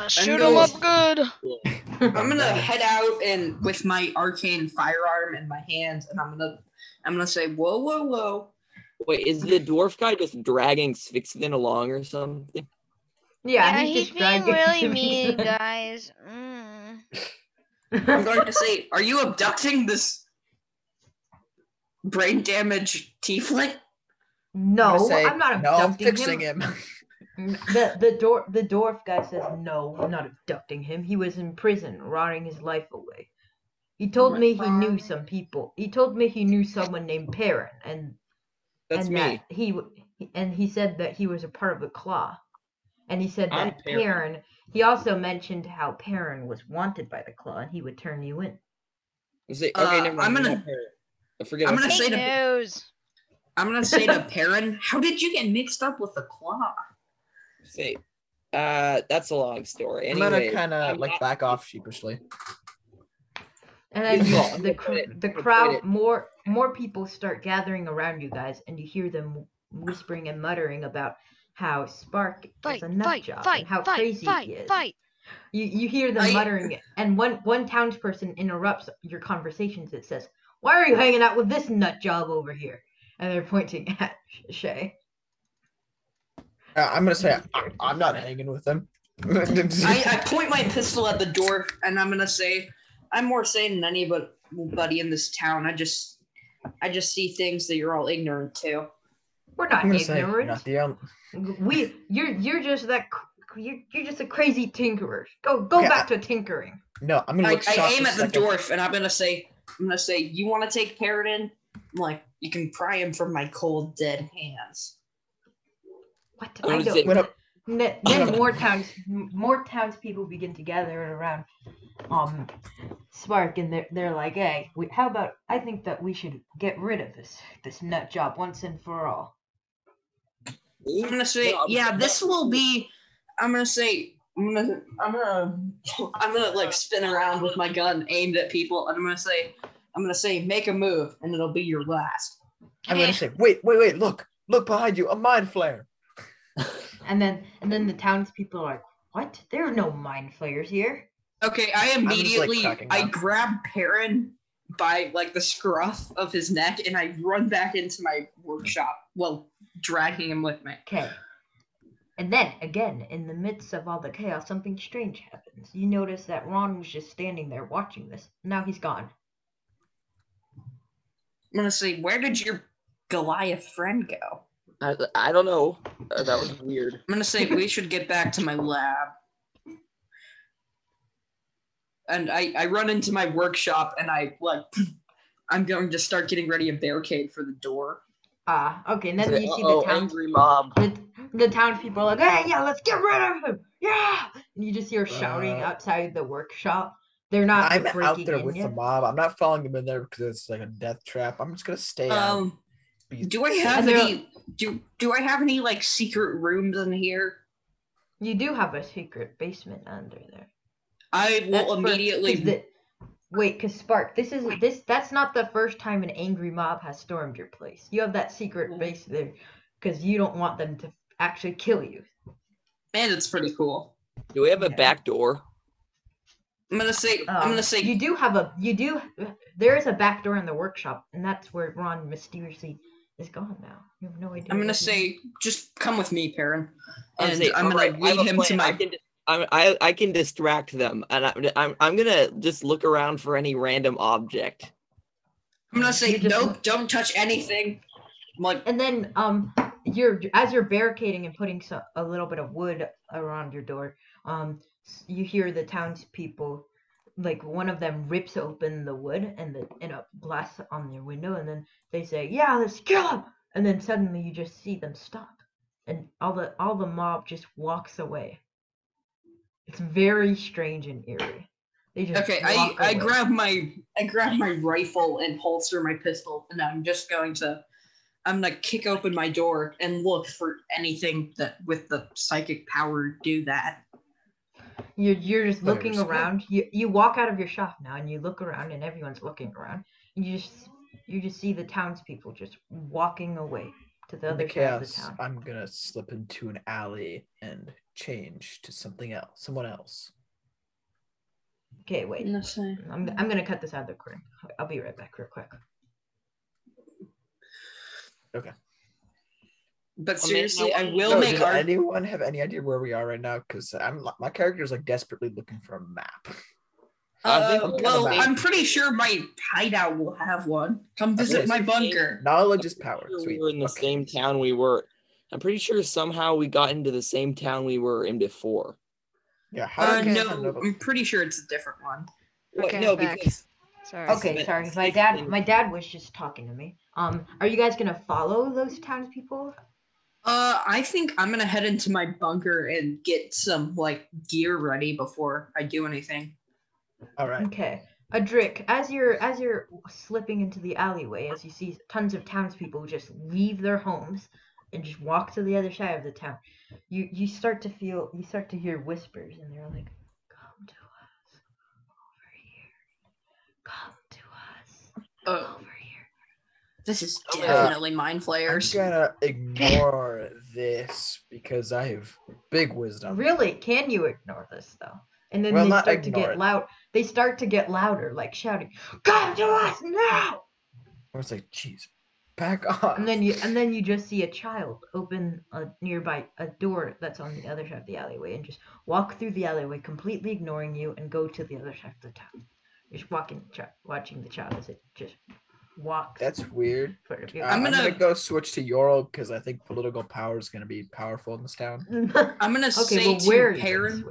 Shoot him up good. I'm gonna head out and with my arcane firearm in my hands, and I'm gonna say, "Whoa, whoa, whoa!" Wait, is the dwarf guy just dragging Svixen along or something? Yeah, he's being really mean, guys. I'm going to say, "Are you abducting this brain damaged tiefling?" No, I'm not abducting him. No, I'm fixing him. The dwarf guy says, "No, I'm not abducting him. He was in prison, rotting his life away. He told me he knew some people. He told me he knew someone named Perrin, and he said that he was a part of a claw." And he said that Perrin, he also mentioned how Perrin was wanted by the claw and he would turn you in. I'm gonna say to Perrin, "How did you get mixed up with the claw?" Say, That's a long story. Anyway, I'm gonna kind of like back off sheepishly. And then the crowd, more people start gathering around you guys, and you hear them whispering and muttering about how Spark is a nut job and how crazy he is. You hear them muttering, and one townsperson interrupts your conversations. It says, "Why are you hanging out with this nut job over here?" And they're pointing at Shay. I'm gonna say I'm not hanging with them. I point my pistol at the door, and I'm gonna say, I'm more sane than anybody in this town. I just see things that you're all ignorant to. We're not ignorant. Not the you're just that. You're just a crazy tinkerer. Go back to tinkering. No, I'm gonna. I aim at the dwarf, and I'm gonna say, you want to take Perrin in? I'm like, you can pry him from my cold dead hands. What? I don't. Then more townspeople begin to gather around Spark, and they're like, "Hey, how about? I think that we should get rid of this nut job once and for all." I'm gonna say, yeah, this will be. I'm gonna like spin around with my gun aimed at people, and I'm gonna say, make a move, and it'll be your last. I'm gonna say, wait, look behind you, a mind flare. And then the townspeople are like, "What? There are no mind flayers here." Okay, I immediately I grab Perrin by like the scruff of his neck, and I run back into my workshop while dragging him with me. Okay. And then again, in the midst of all the chaos, something strange happens. You notice that Ron was just standing there watching this. Now he's gone. I'm gonna say, where did your Goliath friend go? I don't know. That was weird. I'm gonna say we should get back to my lab. And I run into my workshop, and I'm going to start getting ready a barricade for the door. Okay. And then you see the angry mob. The townspeople are like, "Hey, yeah, let's get rid of him!" Yeah. And you just hear shouting outside the workshop. They're not. I'm out there with the mob. I'm not following them in there because it's like a death trap. I'm just gonna stay out. Do I have any? Do I have any like secret rooms in here? You do have a secret basement under there. I will immediately because Spark, that's not the first time an angry mob has stormed your place. You have that secret base there because you don't want them to actually kill you. Man, it's pretty cool. Do we have a back door? I'm gonna say you do. There is a back door in the workshop, and that's where Ron mysteriously is gone now. You have no idea. I'm gonna say, just come with me, Perrin, and I'm gonna lead him to my. I can distract them, and I'm gonna just look around for any random object. I'm gonna say, nope, don't touch anything. And then as you're barricading and putting a little bit of wood around your door, you hear the townspeople, like one of them rips open the wood and a blast on their window, and then they say, "Yeah, let's kill him!" And then suddenly you just see them stop, and all the mob just walks away. It's very strange and eerie. They just I grab my rifle and holster my pistol, and I'm gonna kick open my door and look for anything that with the psychic power do that. You're just looking around. You walk out of your shop now, and you look around, and everyone's looking around. You just see the townspeople just walking away to the other side of the town. I'm gonna slip into an alley and change to something else, someone else. Okay, wait. No, I'm gonna cut this out of the recording. I'll be right back real quick. Okay. But seriously, does anyone have any idea where we are right now? Because my character's like desperately looking for a map. I'm pretty sure my hideout will have one. Come visit my bunker. Knowledge is power. Sure we were in the same town we were. I'm pretty sure somehow we got into the same town we were in before. Yeah. No, I'm pretty sure it's a different one. Okay, no, because. Sorry. Okay, sorry. My dad was just talking to me. Are you guys gonna follow those townspeople? I think I'm gonna head into my bunker and get some like gear ready before I do anything. All right. Okay, Adric, as you're slipping into the alleyway, as you see tons of townspeople just leave their homes and just walk to the other side of the town, you start to feel, you start to hear whispers, and they're like, "Come to us over here. Come to us over here." This is definitely mind flayers. I'm gonna ignore this because I have big wisdom. Really? Can you ignore this though? And then they start to get loud. They start to get louder, like shouting, "Come to us now!" I was like, "Jeez, back off!" And then you just see a child open a door that's on the other side of the alleyway and just walk through the alleyway, completely ignoring you, and go to the other side of the town. Just watching the child as it just walks. That's weird. I'm gonna go switch to Yorl because I think political power is gonna be powerful in this town. I'm gonna say to Perrin.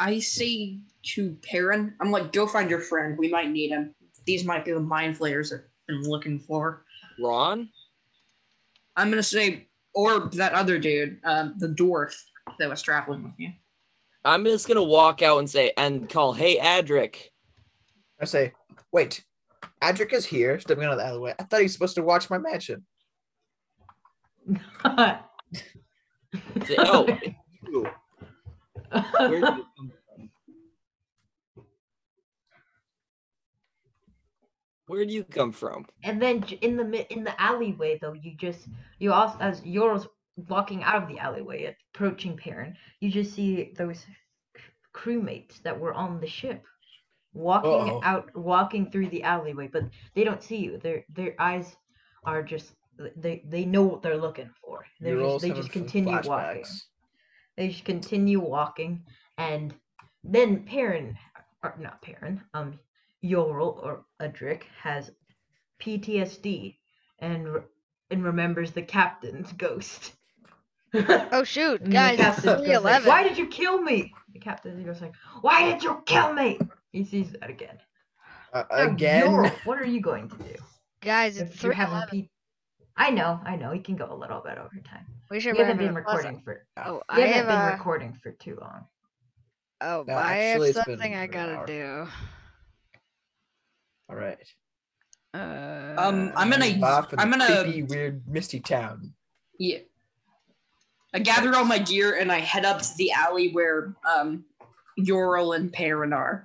I say to Perrin, I'm like, go find your friend. We might need him. These might be the mind flayers that I've been looking for. Ron? I'm going to say, or that other dude, the dwarf that was traveling with you. I'm just going to walk out and say, and call, "Hey, Adric." I say, "Wait, Adric is here." Stepping out of the alleyway. I thought he was supposed to watch my mansion. Say, "Oh, it's you. Where did you come from? Where do you come from?" And then in the alleyway, though, you also, as Yorl's walking out of the alleyway, approaching Perrin, you just see those crewmates that were on the ship walking through the alleyway, but they don't see you. Their eyes are just they know what they're looking for. They just continue walking. They just continue walking, and then Yorl or Adric has PTSD and remembers the captain's ghost. Oh shoot, guys! Like, "Why did you kill me?" The captain's ghost like, "Why did you kill me?" He sees that again. Yorl, what are you going to do, guys? It's 3:11. I know. It can go a little bit over time. We haven't been recording for too long. Oh, no, I have something I gotta do. All right. I'm gonna creepy, weird, misty town. Yeah. I gather all my gear and I head up to the alley where Yorl and Perrin are.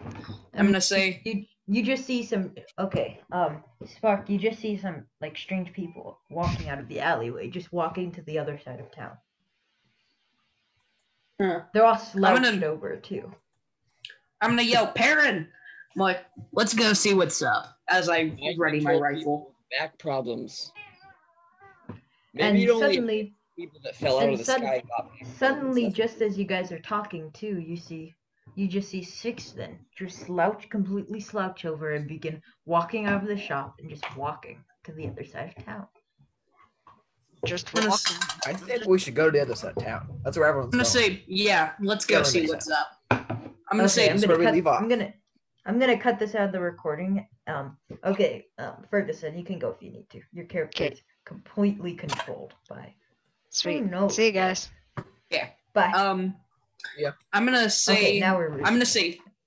I'm gonna say. You just see some, Spark, you just see some, like, strange people walking out of the alleyway, just walking to the other side of town. They're all slouched over, too. I'm gonna yell, "Perrin!" I'm like, "Let's go see what's up," as I ready my rifle. Back problems. Suddenly, just as you guys are talking, too, you just see Svixen just completely slouch over and begin walking out of the shop and just walking to the other side of town. Just walking. I think we should go to the other side of town. That's where everyone's going. I'm gonna say, yeah, let's go see what's up. I'm gonna cut this out of the recording. Ferguson, you can go if you need to. Your character is completely controlled by. Sweet. See you guys. Yeah. Bye. Yeah. I'm gonna say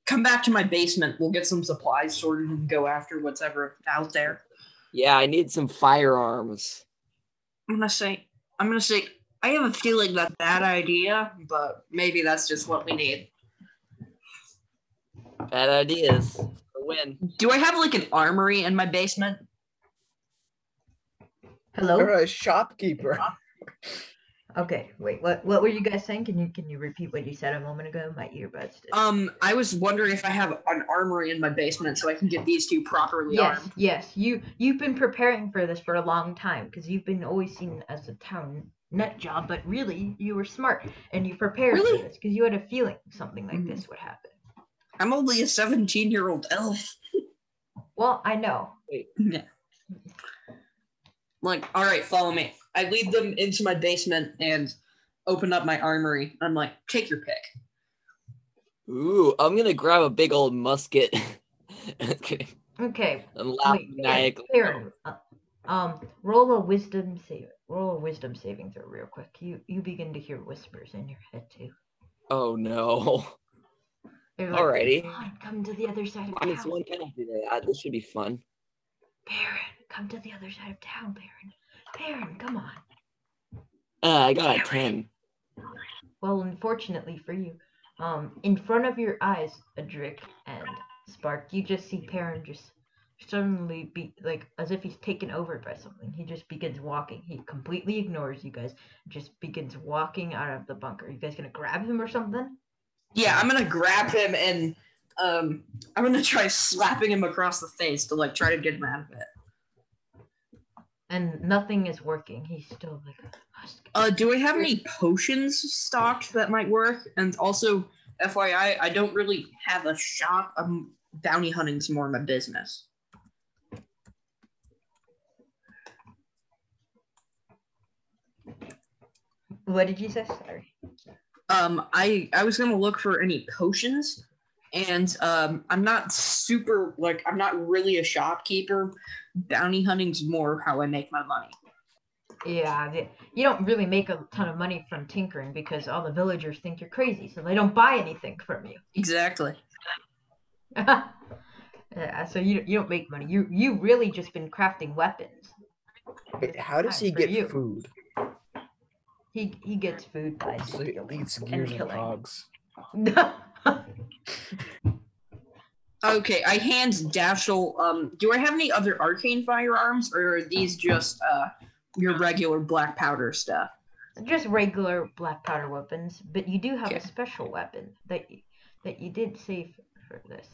come back to my basement. We'll get some supplies sorted and go after whatever out there. Yeah, I need some firearms. I'm gonna say I have a feeling that's a bad idea, but maybe that's just what we need. Bad ideas. A win. Do I have like an armory in my basement? Hello? You're a shopkeeper. Okay, wait. What were you guys saying? Can you repeat what you said a moment ago? My earbuds did. I was wondering if I have an armory in my basement so I can get these two properly armed. Yes. You've been preparing for this for a long time because you've been always seen as a town nut job, but really you were smart and you prepared for this because you had a feeling something like this would happen. I'm only a 17-year-old elf. Well, I know. Wait. Yeah. Like, all right, follow me. I lead them into my basement and open up my armory. I'm like, take your pick. Ooh, I'm going to grab a big old musket. Okay. I'm laughing maniacally. Roll a wisdom saving throw real quick. You begin to hear whispers in your head, too. Oh, no. Like, alrighty. Come to the other side of town. This should be fun. Perrin, come to the other side of town, Perrin. Perrin, come on. I got a 10. Well, unfortunately for you, in front of your eyes, Adric and Spark, you just see Perrin just suddenly be like as if he's taken over by something. He just begins walking. He completely ignores you guys. Just begins walking out of the bunker. Are you guys gonna grab him or something? Yeah, I'm gonna grab him and I'm gonna try slapping him across the face to like try to get him out of it. And nothing is working. He's still like a husk. Do I have any potions stocked that might work? And also, FYI, I don't really have a shop. Bounty hunting's more my business. What did you say? Sorry. I was gonna look for any potions, and I'm not super like I'm not really a shopkeeper. Bounty hunting's more how I make my money. Yeah, you don't really make a ton of money from tinkering because all the villagers think you're crazy, so they don't buy anything from you. Exactly. Yeah, so you don't make money. You really just been crafting weapons. Wait, how does he get food? He gets food by stealing and killing. Okay, I hand Dashiell. Do I have any other arcane firearms, or are these just your regular black powder stuff? Just regular black powder weapons, but you do have a special weapon that you did save for this.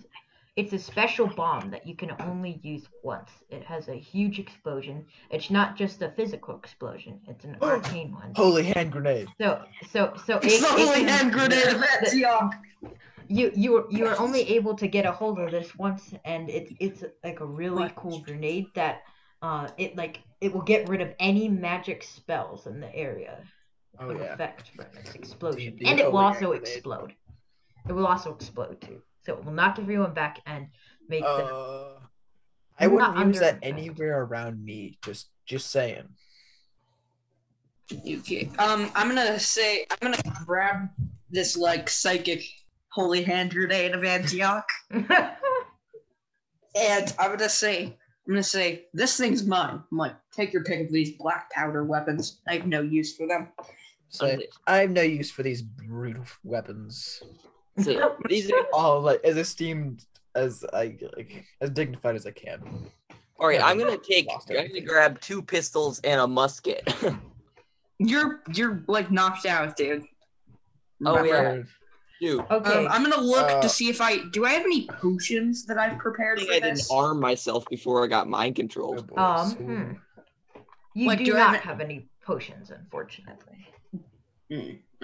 It's a special bomb that you can only use once. It has a huge explosion. It's not just a physical explosion. It's an arcane one. Holy hand grenade. So it's the holy hand grenade of that. You are only able to get a hold of this once, and it's like a really cool grenade that it will get rid of any magic spells in the area of effect from its explosion, and it will also explode. It will also explode too. So it will knock everyone back and make them. I wouldn't use that anywhere around me. Just saying. Okay. I'm gonna grab this like psychic holy hand grenade of Antioch, and I'm gonna say this thing's mine. I'm like, take your pick of these black powder weapons. I have no use for them. So I have no use for these brutal weapons. So these are all like as esteemed as as dignified as I can. All right, I'm gonna grab 2 pistols and a musket. You're like knocked out, dude. Oh yeah, dude. Okay, I'm gonna look to see if I have any potions that I've prepared. I didn't arm myself before I got mind controlled. You like, do not have any potions, unfortunately.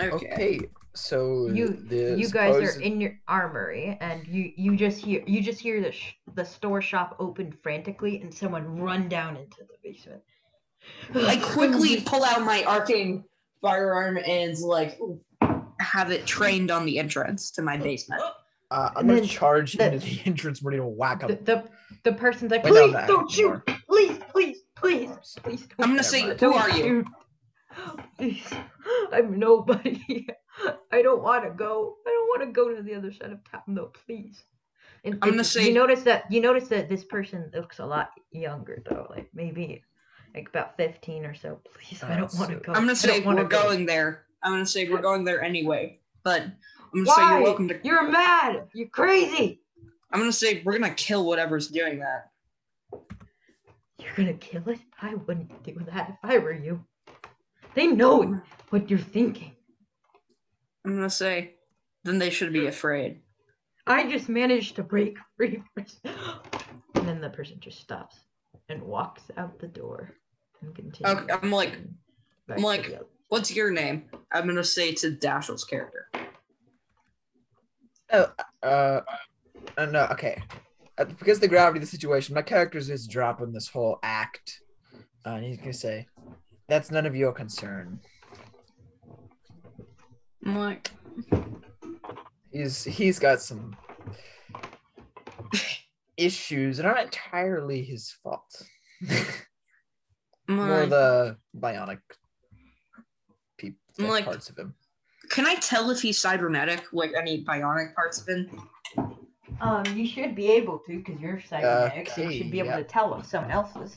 Okay. So you guys are in your armory, and you just hear the store shop open frantically, and someone run down into the basement. I quickly pull out my arcane firearm and like have it trained on the entrance to my basement. I'm gonna charge into the entrance, ready to whack him. The person's like, please don't shoot! Please. I'm gonna say, who are you? Please, I'm nobody. I don't want to go. I don't want to go to the other side of town, though. Please. And I'm gonna say you notice that this person looks a lot younger, though. Like maybe like about 15 or so. Please, I don't want to go. I'm gonna say we're going there. I'm gonna say we're going there anyway. But I'm gonna say you're welcome to. You're mad. You're crazy. I'm gonna say we're gonna kill whatever's doing that. You're gonna kill it? I wouldn't do that if I were you. They know what you're thinking. I'm gonna say, then they should be afraid. I just managed to break free. And then the person just stops and walks out the door and continues. Okay, I'm like, what's your name? I'm gonna say to Dashiell's character. No, okay. Because of the gravity of the situation, my character's just dropping this whole act. And he's gonna say, that's none of your concern. I'm like, he's got some issues that aren't entirely his fault. More the bionic people, like, parts of him. Can I tell if he's cybernetic, like any bionic parts of him? You should be able to, because you're cybernetic. So you should be able to tell if someone else is.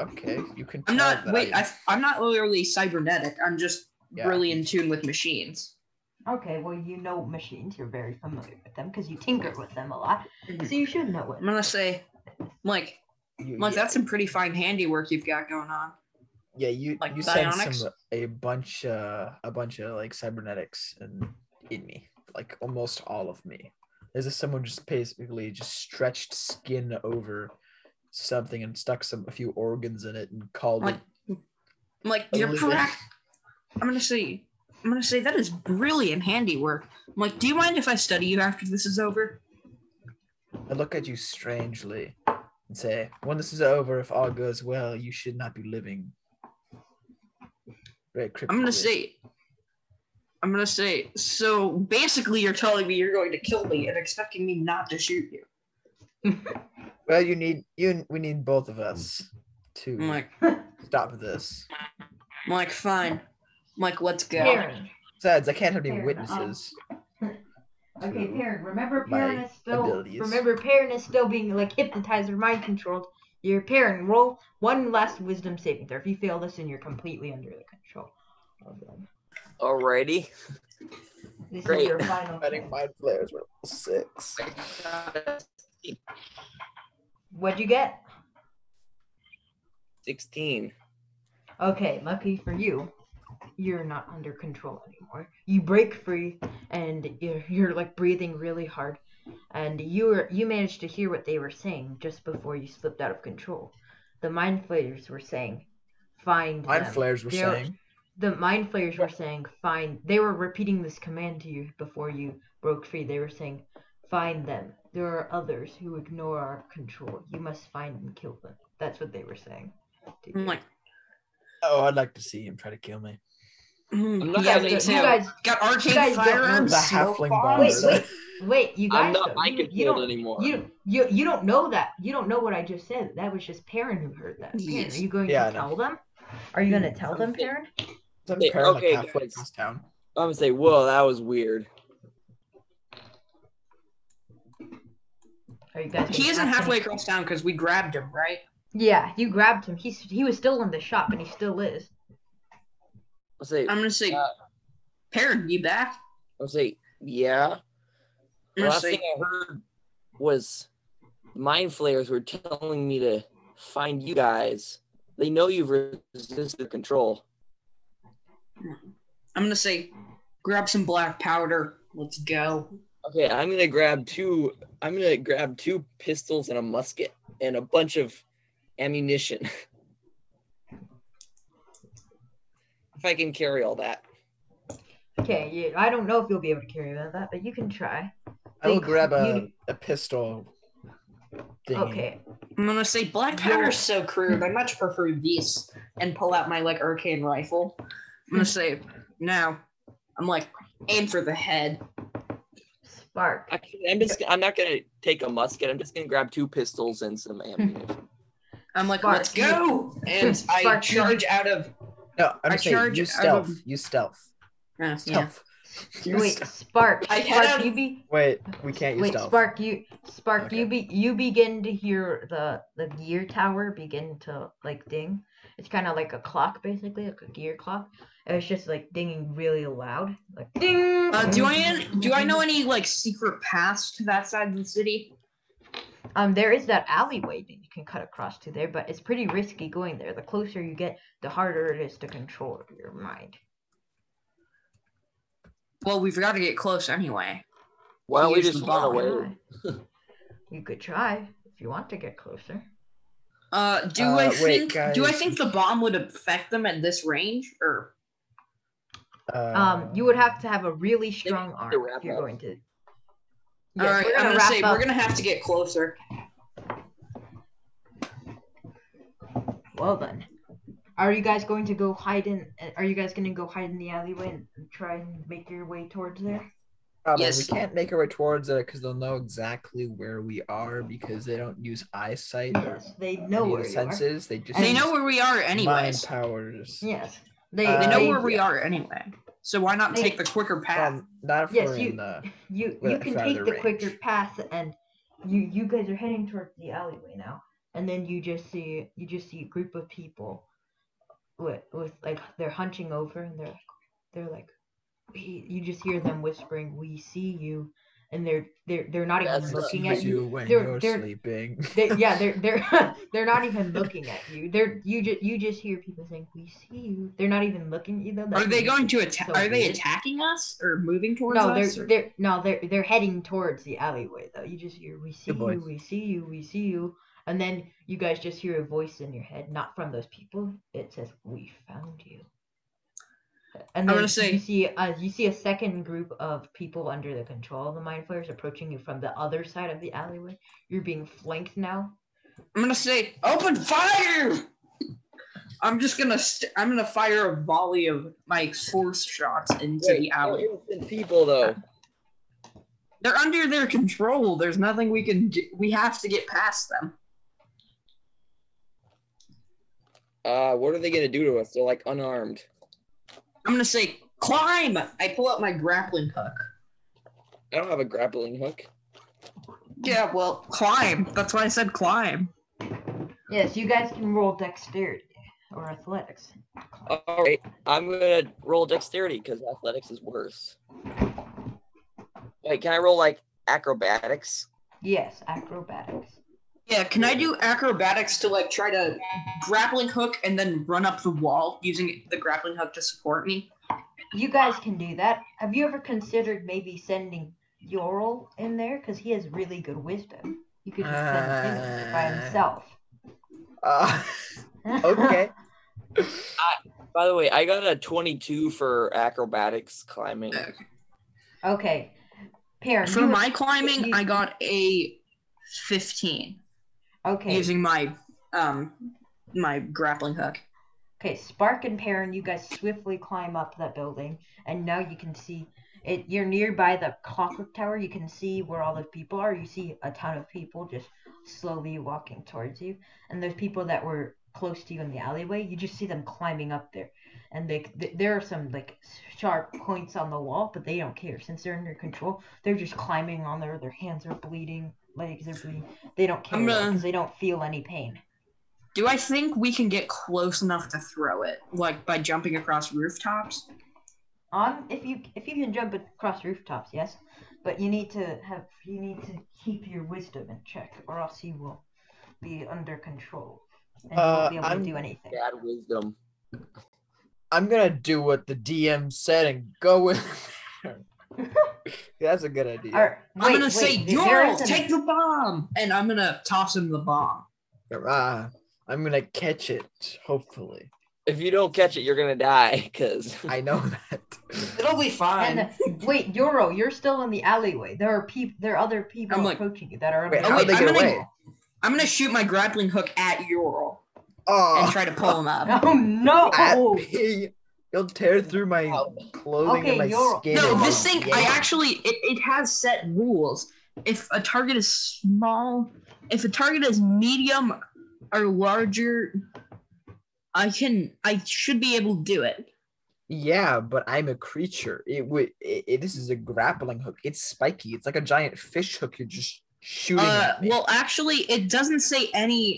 Okay, you can. I'm not. Wait, I'm not literally cybernetic. I'm just really in tune with machines. Okay, well, you know machines. You're very familiar with them because you tinker with them a lot, so you should know it. I'm gonna say, Mike, that's some pretty fine handiwork you've got going on. Yeah, you sense a bunch of like cybernetics in me, like almost all of me. As if someone just basically just stretched skin over something and stuck a few organs in it and called it. I'm like, you're correct. I'm gonna say that is brilliant handiwork. I'm like, do you mind if I study you after this is over? I look at you strangely and say, when this is over, if all goes well, you should not be living. Very cryptic. I'm gonna say, so basically you're telling me you're going to kill me and expecting me not to shoot you. Well, we need both of us to stop this. I'm like, fine. Mike, let's go. Perrin. Besides, I can't have any witnesses. Okay, Perrin. Remember, Perrin is still being hypnotized or mind controlled. Your Perrin, roll one last wisdom saving throw. If you fail this, then you're completely under the control of them. Alrighty. This is your final. Fighting my players were 6. What'd you get? 16. Okay, lucky for you, you're not under control anymore. You break free, and you're breathing really hard, and you managed to hear what they were saying just before you slipped out of control. The mind flayers were saying, find them. They were repeating this command to you before you broke free. They were saying, find them. There are others who ignore our control. You must find and kill them. That's what they were saying. I'm like, oh, I'd like to see him try to kill me. You guys got arcane firearms. The halfling bombs. Wait, you guys. I'm not mind-controlled anymore. You don't know that. You don't know what I just said. That was just Perrin who heard that. Yes. Are you going to tell them? Are you going to tell them, Perrin? Okay, guys. I'm gonna say, whoa, that was weird. Are you guys? He isn't halfway across town because we grabbed him, right? Yeah, you grabbed him. He was still in the shop, and he still is. I'm gonna say, Perrin, you back? I'll say, yeah. The last thing I heard was mind flayers were telling me to find you guys. They know you've resisted control. I'm gonna say, grab some black powder. Let's go. Okay, I'm gonna grab two pistols and a musket and a bunch of ammunition. If I can carry all that. Okay, I don't know if you'll be able to carry all that, but you can try. I will grab a pistol. Dang. Okay. I'm gonna say black powder's so crude. I much prefer these, and pull out my arcane rifle. I'm gonna say, now, I'm aim for the head. Spark. Actually, I'm not gonna take a musket. I'm just gonna grab 2 pistols and some ammunition. I'm like, Spark, let's go! And Spark, I charge out of. No, I'm saying you stealth. Use stealth. Stealth. Yeah. Wait, Spark. We can't use stealth. Spark, okay. You begin to hear the gear tower begin to ding. It's kind of like a clock, basically, like a gear clock. And it's just dinging really loud, ding. Do I know any secret paths to that side of the city? There is that alleyway that you can cut across to there, but it's pretty risky going there. The closer you get, the harder it is to control your mind. Well, we've got to get close anyway. Well, we just run away. You could try if you want to get closer. Do I think the bomb would affect them at this range, or? You would have to have a really strong arm if you're going to. Yes, all right, I'm going to say we're going to have to get closer. Well then, are you guys going to go hide in the alleyway and try and make your way towards there? Yes. We can't make our way towards it because they'll know exactly where we are because they don't use eyesight. Yes, they know where senses. They just they know where we are anyway. Mind powers. Yes, they know where we are anyway. So why not take the quicker path? Not if we're in the you can take the quicker path, and you guys are heading towards the alleyway now. and then you just see a group of people with like they're hunching over and they're like you just hear them whispering, "We see you," and they're not even looking at you. They're sleeping. They're they're not even looking at you. You just hear people saying, "We see you." They're not even looking at you though. Are they going to attack? Are they attacking us or moving towards us? No, they're heading towards the alleyway though. You just hear, "We see you, we see you, we see you," and then you guys just hear a voice in your head, not from those people. It says, "We found you." And then you see a second group of people under the control of the mind flayers approaching you from the other side of the alleyway. You're being flanked now. I'm gonna say, "Open fire!" I'm just gonna I'm gonna fire a volley of my force shots into the alley. People though, they're under their control. There's nothing we can do. We have to get past them. What are they gonna do to us? They're like unarmed. I'm gonna say, "Climb!" I pull out my grappling hook. I don't have a grappling hook. Yeah, well, climb. That's why I said climb. Yes, you guys can roll dexterity or athletics. Alright, I'm gonna roll dexterity because athletics is worse. Wait, can I roll like acrobatics? Yes, acrobatics. Yeah, can I do acrobatics to like try to grappling hook and then run up the wall using the grappling hook to support me? You guys can do that. Have you ever considered maybe sending Yorl in there? Because he has really good wisdom. You could just send him in there by himself. Okay. By the way, I got a 22 for acrobatics climbing. Okay. Perrin, for my climbing, I got a 15. Okay. Using my my grappling hook. Okay, Spark and Perrin, you guys swiftly climb up that building, and now you can see it. You're nearby the clockwork tower. You can see where all the people are. You see a ton of people just slowly walking towards you, and those people that were close to you in the alleyway, you just see them climbing up there, and there are some like sharp points on the wall, but they don't care since they're under control. They're just climbing on there. Their hands are bleeding. Like they don't care because they don't feel any pain. Do I think we can get close enough to throw it, like by jumping across rooftops? If you can jump across rooftops, yes, but you need to keep your wisdom in check, or else you will be under control and you won't be able to do anything. Bad wisdom. I'm gonna do what the DM said and go with. That's a good idea. Right, I'm gonna say, "Yorl, take the bomb," and I'm gonna toss him the bomb. I'm gonna catch it, hopefully. If you don't catch it, you're gonna die. Cause I know that it'll be fine. And, wait, Yorl, you're still in the alleyway. There are other people approaching you that are. Wait, I'm gonna shoot my grappling hook at Yorl and try to pull him up. Oh no! You'll tear through my clothing and my skin. No, this thing, I actually, it has set rules. If a target is small, if a target is medium or larger, I should be able to do it. Yeah, but I'm a creature. This is a grappling hook. It's spiky. It's like a giant fish hook. You're just shooting at me. Well, actually, it doesn't say anything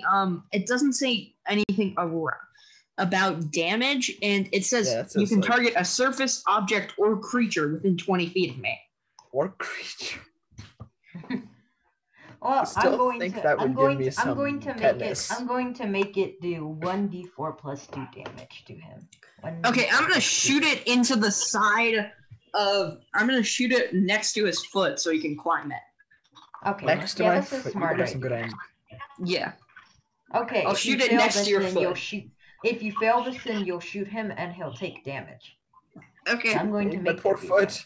about damage, and it says you can target a surface, object, or creature within 20 feet of me. Or creature. Well, I'm going to make it do 1d4 plus 2 damage to him. Okay, I'm going to shoot it into the side of... I'm going to shoot it next to his foot so he can climb it. Okay, next to my foot. Some good aim. Yeah. Okay, I'll shoot it next to your foot. If you fail this, then you'll shoot him and he'll take damage. Okay. I'm going to make poor foot.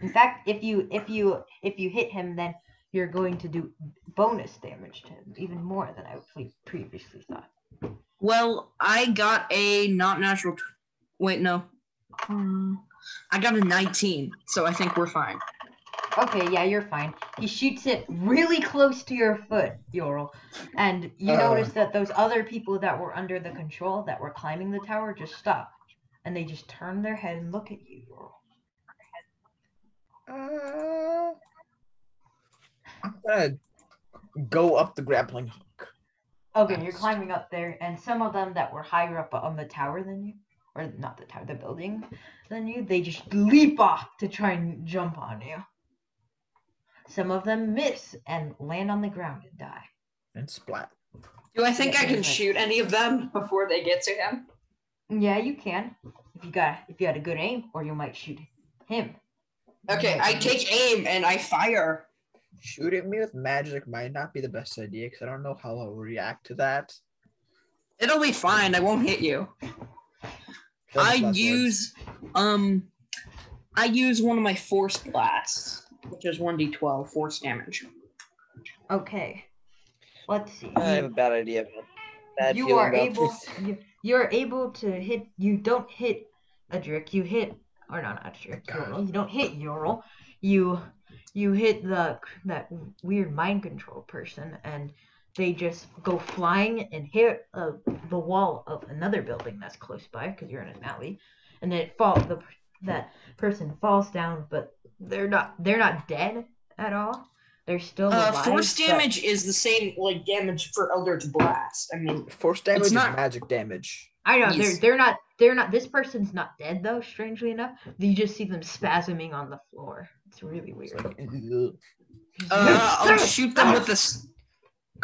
In fact, if you hit him, then you're going to do bonus damage to him, even more than I previously thought. Well, I got a I got a 19, so I think we're fine. Okay, yeah, you're fine. He shoots it really close to your foot, Yorl. And you notice that those other people that were under the control, that were climbing the tower, just stop. And they just turn their head and look at you, Yorl. I'm gonna go up the grappling hook. Okay, you're climbing up there, and some of them that were higher up on the tower than you, or not the tower, the building than you, they just leap off to try and jump on you. Some of them miss and land on the ground and die. And splat. Do I think I can shoot any of them before they get to him? Yeah, you can. If you had a good aim, or you might shoot him. Okay, I take aim and I fire. Shooting me with magic might not be the best idea because I don't know how I'll react to that. It'll be fine. I won't hit you. I use one of my force blasts, which is 1d12 force damage. Okay. Let's see. I have a bad idea. You're able to hit. You don't hit Adric. You hit, or not Adric. Yorl. You don't hit Yorl. You hit that weird mind control person, and they just go flying and hit the wall of another building that's close by because you're in an alley, and then that person falls down, but they're not dead at all. They're still alive, force damage is the same like damage for Eldritch Blast. I mean, force damage is magic damage. I know they're not. This person's not dead though. Strangely enough, you just see them spasming on the floor. It's really weird. I'll shoot them with this.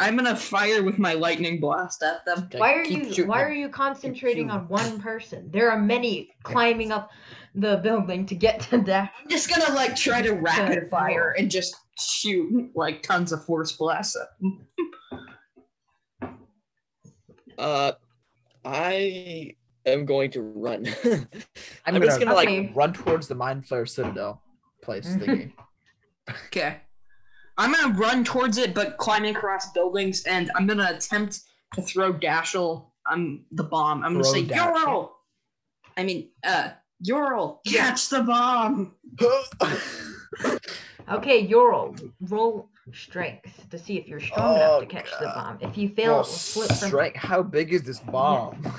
I'm gonna fire with my lightning blast at them. Okay, why are you concentrating on one person? There are many climbing up the building to get to that. I'm just gonna like try to rapid fire and just shoot like tons of force blasts at them. I am going to run. I'm just gonna like run towards the Mind Flare Citadel place thingy. Okay. I'm gonna run towards it, but climbing across buildings, and I'm gonna attempt to throw Dashiell the bomb. I'm gonna say, Yorl! I mean, Yorl, catch the bomb! Okay, Yorl, roll strength to see if you're strong enough to catch the bomb. If you fail, it will flip from... Strength? How big is this bomb? Yeah.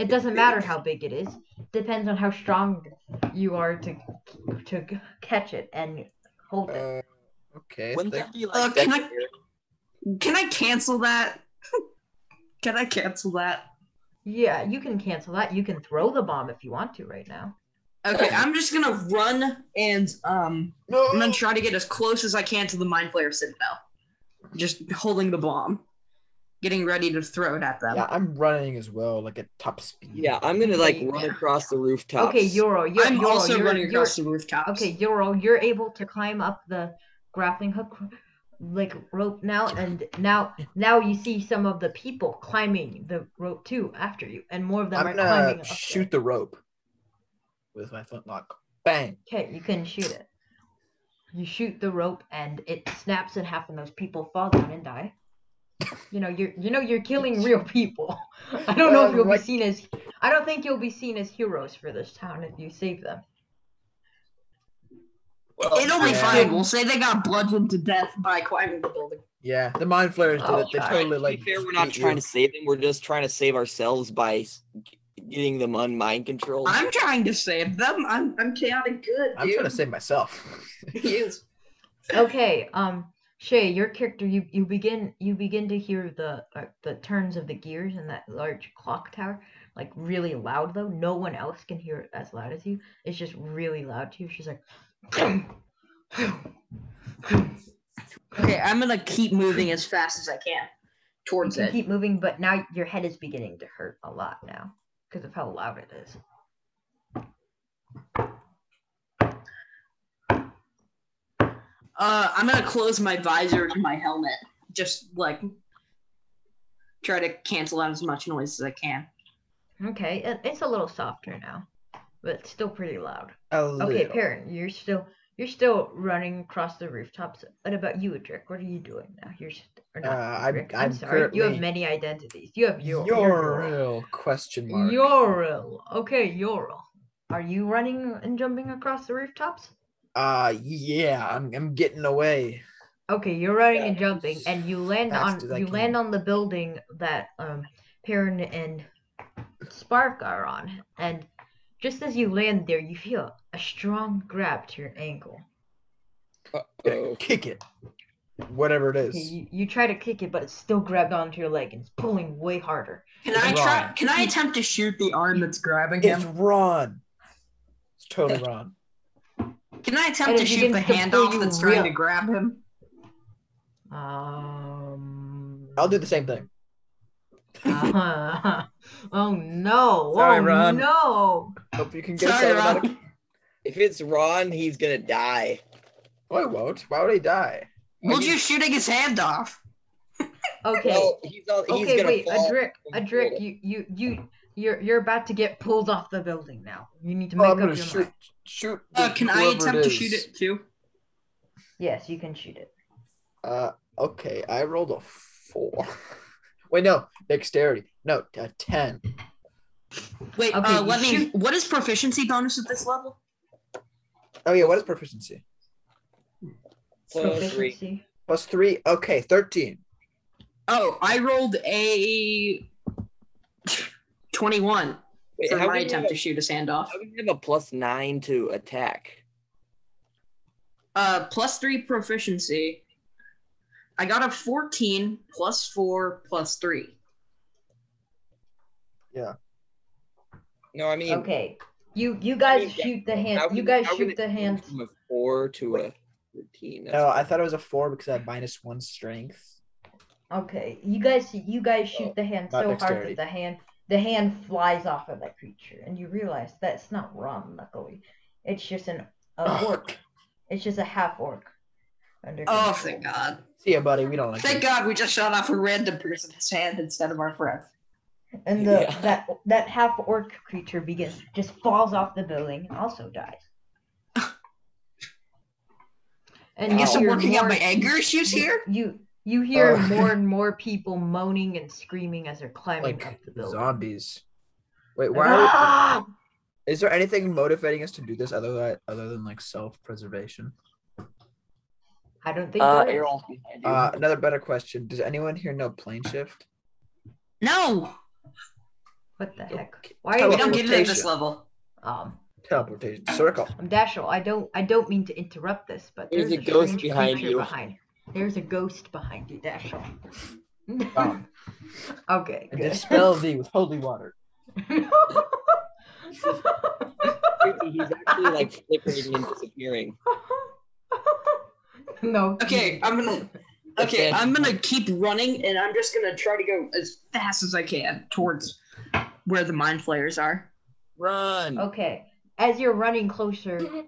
It doesn't matter how big it is. Depends on how strong you are to catch it and hold it. Okay. Wouldn't that be like can I cancel that? Can I cancel that? Yeah, you can cancel that. You can throw the bomb if you want to right now. Okay, I'm just gonna run and I'm gonna try to get as close as I can to the Mind Flayer Citadel. Just holding the bomb. Getting ready to throw it at them. Yeah, I'm running as well, like at top speed. Yeah, I'm gonna like run across the rooftops. Okay, Yorl, I'm also running across the rooftops. Okay, Yorl, you're able to climb up the grappling hook like rope now, and now you see some of the people climbing the rope too after you, and more of them are climbing up. Shoot the rope with my flintlock. Bang. Okay, you can shoot it. You shoot the rope and it snaps in half and those people fall down and die. You're killing real people. I don't know if you'll be seen as I don't think you'll be seen as heroes for this town if you save them. Well, it'll be fine. We'll say they got bludgeoned to death by climbing the building. Yeah, the Mind Flayers did it. They totally like. To be fair, we're not trying to save them. We're just trying to save ourselves by getting them on mind control. I'm trying to save them. I'm chaotic good. Dude. I'm trying to save myself. Yes. Okay. Shay, your character. You begin to hear the turns of the gears in that large clock tower. Like really loud though. No one else can hear it as loud as you. It's just really loud to you. She's like. Okay, I'm gonna keep moving as fast as I can towards it. Keep moving, but now your head is beginning to hurt a lot now because of how loud it is. I'm gonna close my visor to my helmet, just like try to cancel out as much noise as I can. Okay, it's a little softer now. But it's still pretty loud. Okay, Perrin, you're still running across the rooftops. What about you, Adric? What are you doing now? I'm sorry. You have many identities. You have Yorl. Question mark. Yorl. Okay, Yorl. Are you running and jumping across the rooftops? Yeah, I'm getting away. Okay, you're running and jumping, and you land on the building that Perrin and Spark are on, and. Just as you land there, you feel a strong grab to your ankle. Kick it. whatever it is. You try to kick it, but it's still grabbed onto your leg and it's pulling way harder. Can I attempt to shoot the arm that's grabbing him? It's Ron. It's totally Ron. Can I attempt to shoot the hand off that's trying to grab him? I'll do the same thing. Oh no. Sorry, Ron. No. Hope you can get Ron. If it's Ron, he's gonna die. Oh, he won't. Why would he die? Well, just shooting his hand off. Okay. Well, he's gonna fall. Adric, you're about to get pulled off the building now. You need to make up your mind. Shoot. Can I attempt to shoot it too? Yes, you can shoot it. Okay, I rolled a 4. Wait, no, dexterity. No, a 10. Wait, okay, what is proficiency bonus at this level? Oh yeah, what is proficiency? Plus 3. Plus 3. Okay, 13. Oh, I rolled a 21. Wait, for my attempt to shoot a sandoff. How do you have a +9 to attack? +3 proficiency. I got a 14 +4 +3. Yeah. No, I mean. Okay. You guys shoot the hand. You guys shoot the hand. From a 4 to a 13. No, I thought it was a 4 because I had -1 strength. Okay, you guys shoot the hand so hard that the hand flies off of that creature, and you realize that's not Ron, luckily. It's just an orc. It's just a half orc. Oh, thank God. See ya, buddy. We don't like Thank God we just shot off a random person's hand instead of our friend. And that half-orc creature just falls off the building and also dies. And I guess I'm working out my anger issues here? You hear more and more people moaning and screaming as they're climbing up the building. Zombies. Wait, why? Is there anything motivating us to do this other than like self-preservation? I don't think another better question. Does anyone here know plane shift? No. What the heck? Why are you don't get it at this level? Teleportation circle. I'm Dashiell. I don't mean to interrupt this, but there's a ghost behind you. There's a ghost behind you, Dashiell. Oh. Okay. I dispel thee with holy water. He's actually like flickering and disappearing. No. Okay, I'm gonna keep running, and I'm just gonna try to go as fast as I can towards where the mind flayers are. Run. Okay. As you're running closer, the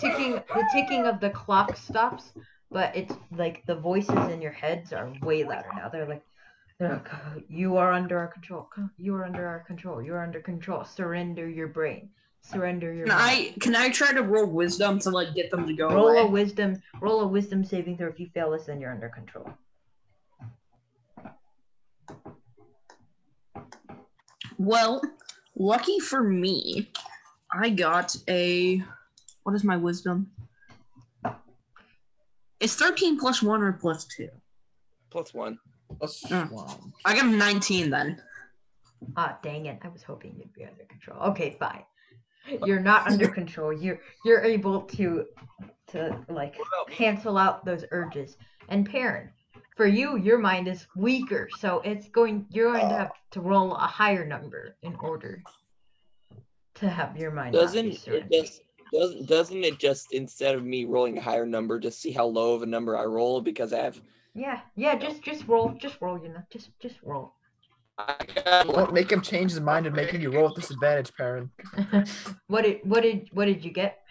ticking of the clock stops, but it's like the voices in your heads are way louder now. They're like, "You are under our control. You are under our control. You are under control. Surrender your brain." Can I try to roll wisdom to like get them to go away? Roll a wisdom saving throw. If you fail this, then you're under control. Well, lucky for me, I got a what is my wisdom? It's 13 +1 or +2? +1. +1. I got a 19 then. Ah, dang it! I was hoping you'd be under control. Okay, fine. You're not under control. You're able to like cancel out those urges. And Perrin, for you, your mind is weaker, so you're going to have to roll a higher number in order to have your mind. Doesn't it just instead of me rolling a higher number, just see how low of a number I roll because I have. Yeah. Just roll. Just roll. Don't make him change his mind and making you roll with disadvantage, Perrin. What did you get?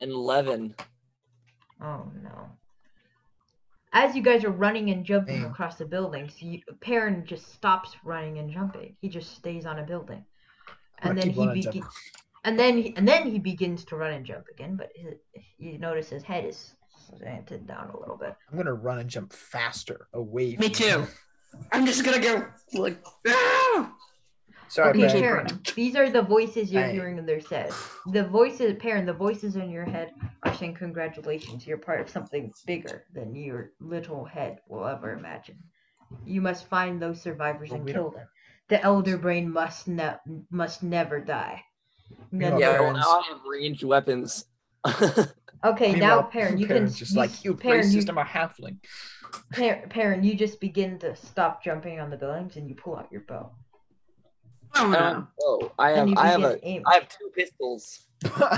An 11. Oh no! As you guys are running and jumping across the buildings, Perrin just stops running and jumping. He just stays on a building, and then he begins to run and jump again. But you notice his head is slanted down a little bit. I'm gonna run and jump faster away. Me too. I'm just gonna go like. Ah! Sorry, okay, Perrin. These are the voices you're hearing in their head. The voices in your head are saying, "Congratulations, you're part of something bigger than your little head will ever imagine. You must find those survivors and kill them. The elder brain must never die." Yeah, I'll have ranged weapons. Okay, meanwhile, now Perrin, you Perrin's can just like you Perrin, racist, I'm a halfling. Perrin, you just begin to stop jumping on the buildings and you pull out your bow. Oh, I have two pistols.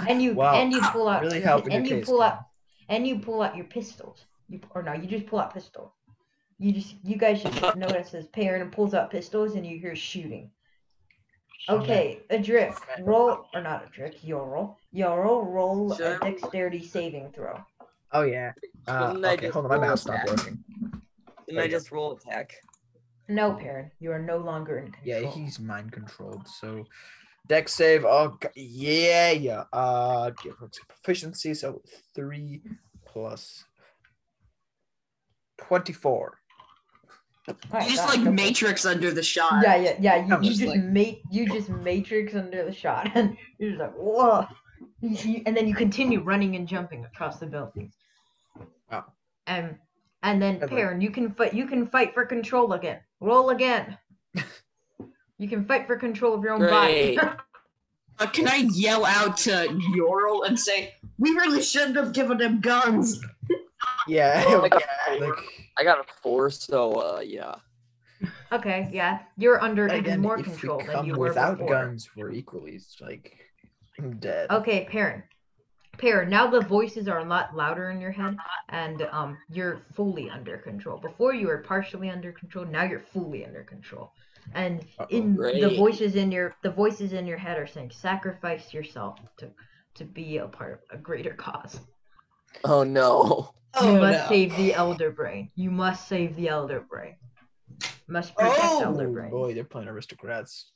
And you wow. and you pull out really and you case, pull out and you pull out your pistols. You or no, you just pull out pistol. You guys just notice as Perrin pulls out pistols and you hear shooting. Okay, Adric, roll or not Adric, Yorl. Yorl, roll a dexterity saving throw. Oh yeah. Okay, hold on, my mouse stopped working. Didn't I just roll attack? No, Perrin, you are no longer in control. Yeah, he's mind controlled. So, dex save. Oh yeah, yeah. Give him some proficiency. So 3 + 24. Right, you just like matrix under the shot. Yeah, yeah, yeah. You just matrix under the shot, and you're just like whoa, and then you continue running and jumping across the buildings. Wow. And then Perrin, you can fight for control again. Roll again. You can fight for control of your own body. Can I yell out to Yorl and say, "We really shouldn't have given him guns"? Yeah. Well, I got a 4, so yeah. Okay, yeah, you're under even more control than you were without before. Guns. We're equally like dead. Okay, Perrin. Now the voices are a lot louder in your head, and you're fully under control. Before you were partially under control. Now you're fully under control, and the voices in your head are saying, "Sacrifice yourself to be a part of a greater cause." Oh no. You must save the elder brain. You must save the elder brain. Must protect elder brain. Oh boy, they're playing aristocrats.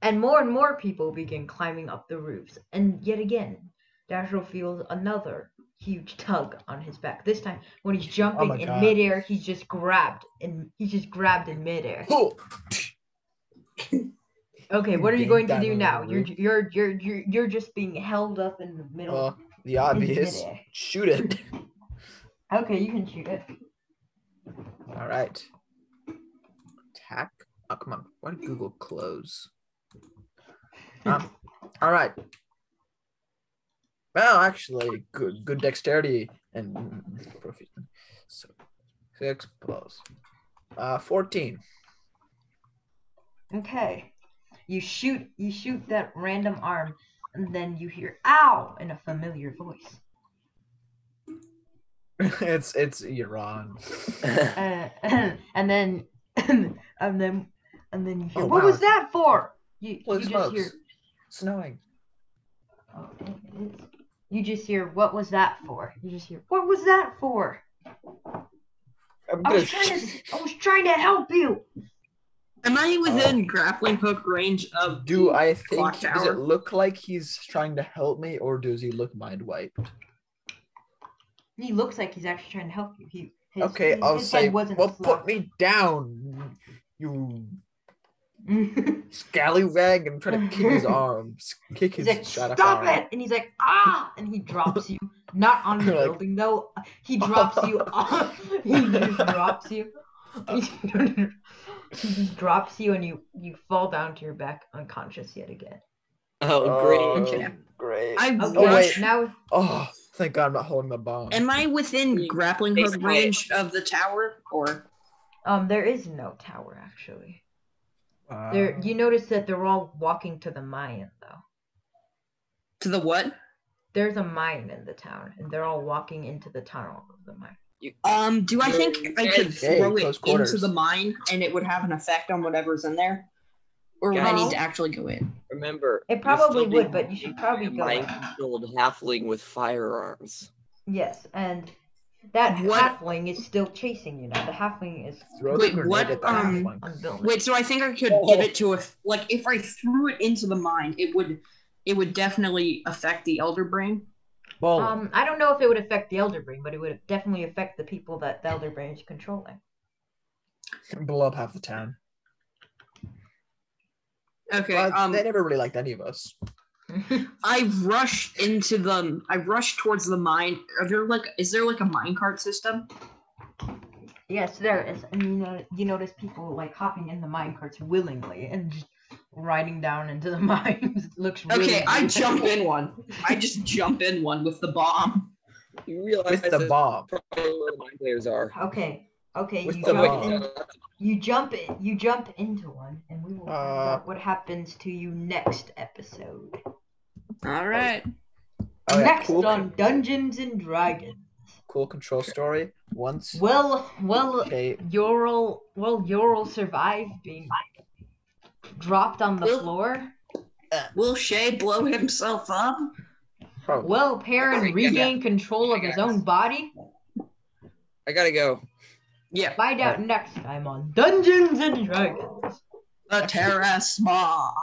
And more people begin climbing up the roofs. And yet again, Dashiell feels another huge tug on his back. This time, when he's jumping in midair, he's just grabbed in midair. Oh. Okay, what are you going to do now? You're just being held up in the middle. The obvious. Shoot it. Okay, you can shoot it. All right. Attack. Oh, come on. Why did Google close? All right. Well, actually, good dexterity and proficiency. So 6 + 14. Okay. You shoot that random arm. And then you hear "ow" in a familiar voice. It's Ron. and then you hear "what was that for?" You just hear snowing. Oh, you just hear "what was that for?" You just hear "what was that for?" I was trying to help you. Am I within grappling hook range of? Do I think? Does it look like he's trying to help me, or does he look mind wiped? He looks like he's actually trying to help you. I'll say. Well, put me down, you scallywag, and try to kick his arms. Stop it! And he's like, ah! And he drops you, not on the building though. He drops you. He just drops you. He just drops you and you fall down to your back unconscious yet again. Oh, great. Okay. Great. Oh, thank God I'm not holding the bomb. Am I within grappling hook range of the tower? Or there is no tower actually. There you notice that they're all walking to the Mayan though. To the what? There's a Mayan in the town and they're all walking into the tunnel of the Mayan. Do I think I could throw it into the mine and it would have an effect on whatever's in there? Or would I need to actually go in? Remember, it probably would, but you should probably go in. Mind-controlled halfling with firearms. Yes, and that halfling is still chasing you now. The halfling is... Wait, so I think I could give it to a... Like, if I threw it into the mine, it would definitely affect the elder brain. Well, I don't know if it would affect the elder brain, but it would definitely affect the people that the elder brain is controlling. Blow up half the town. Okay, they never really liked any of us. I rush towards the mine. Is there like a minecart system? Yes, there is. And you notice people like hopping in the minecarts willingly and just riding down into the mines. It looks really okay. Cool. I jump in one. I just jump in one with the bomb. You realize with the bomb. Probably where the mine players are. Okay. Okay. With you jump into one, and we will find out what happens to you next episode. All right. Oh, yeah. Next cool on Dungeons and Dragons. Cool control story. Once. Yorl survived being dropped on the floor. Will Shay blow himself up? Probably. Will Perrin regain control of his own body? I gotta go. Yeah. Find out next time on Dungeons and Dragons. The Terrasma.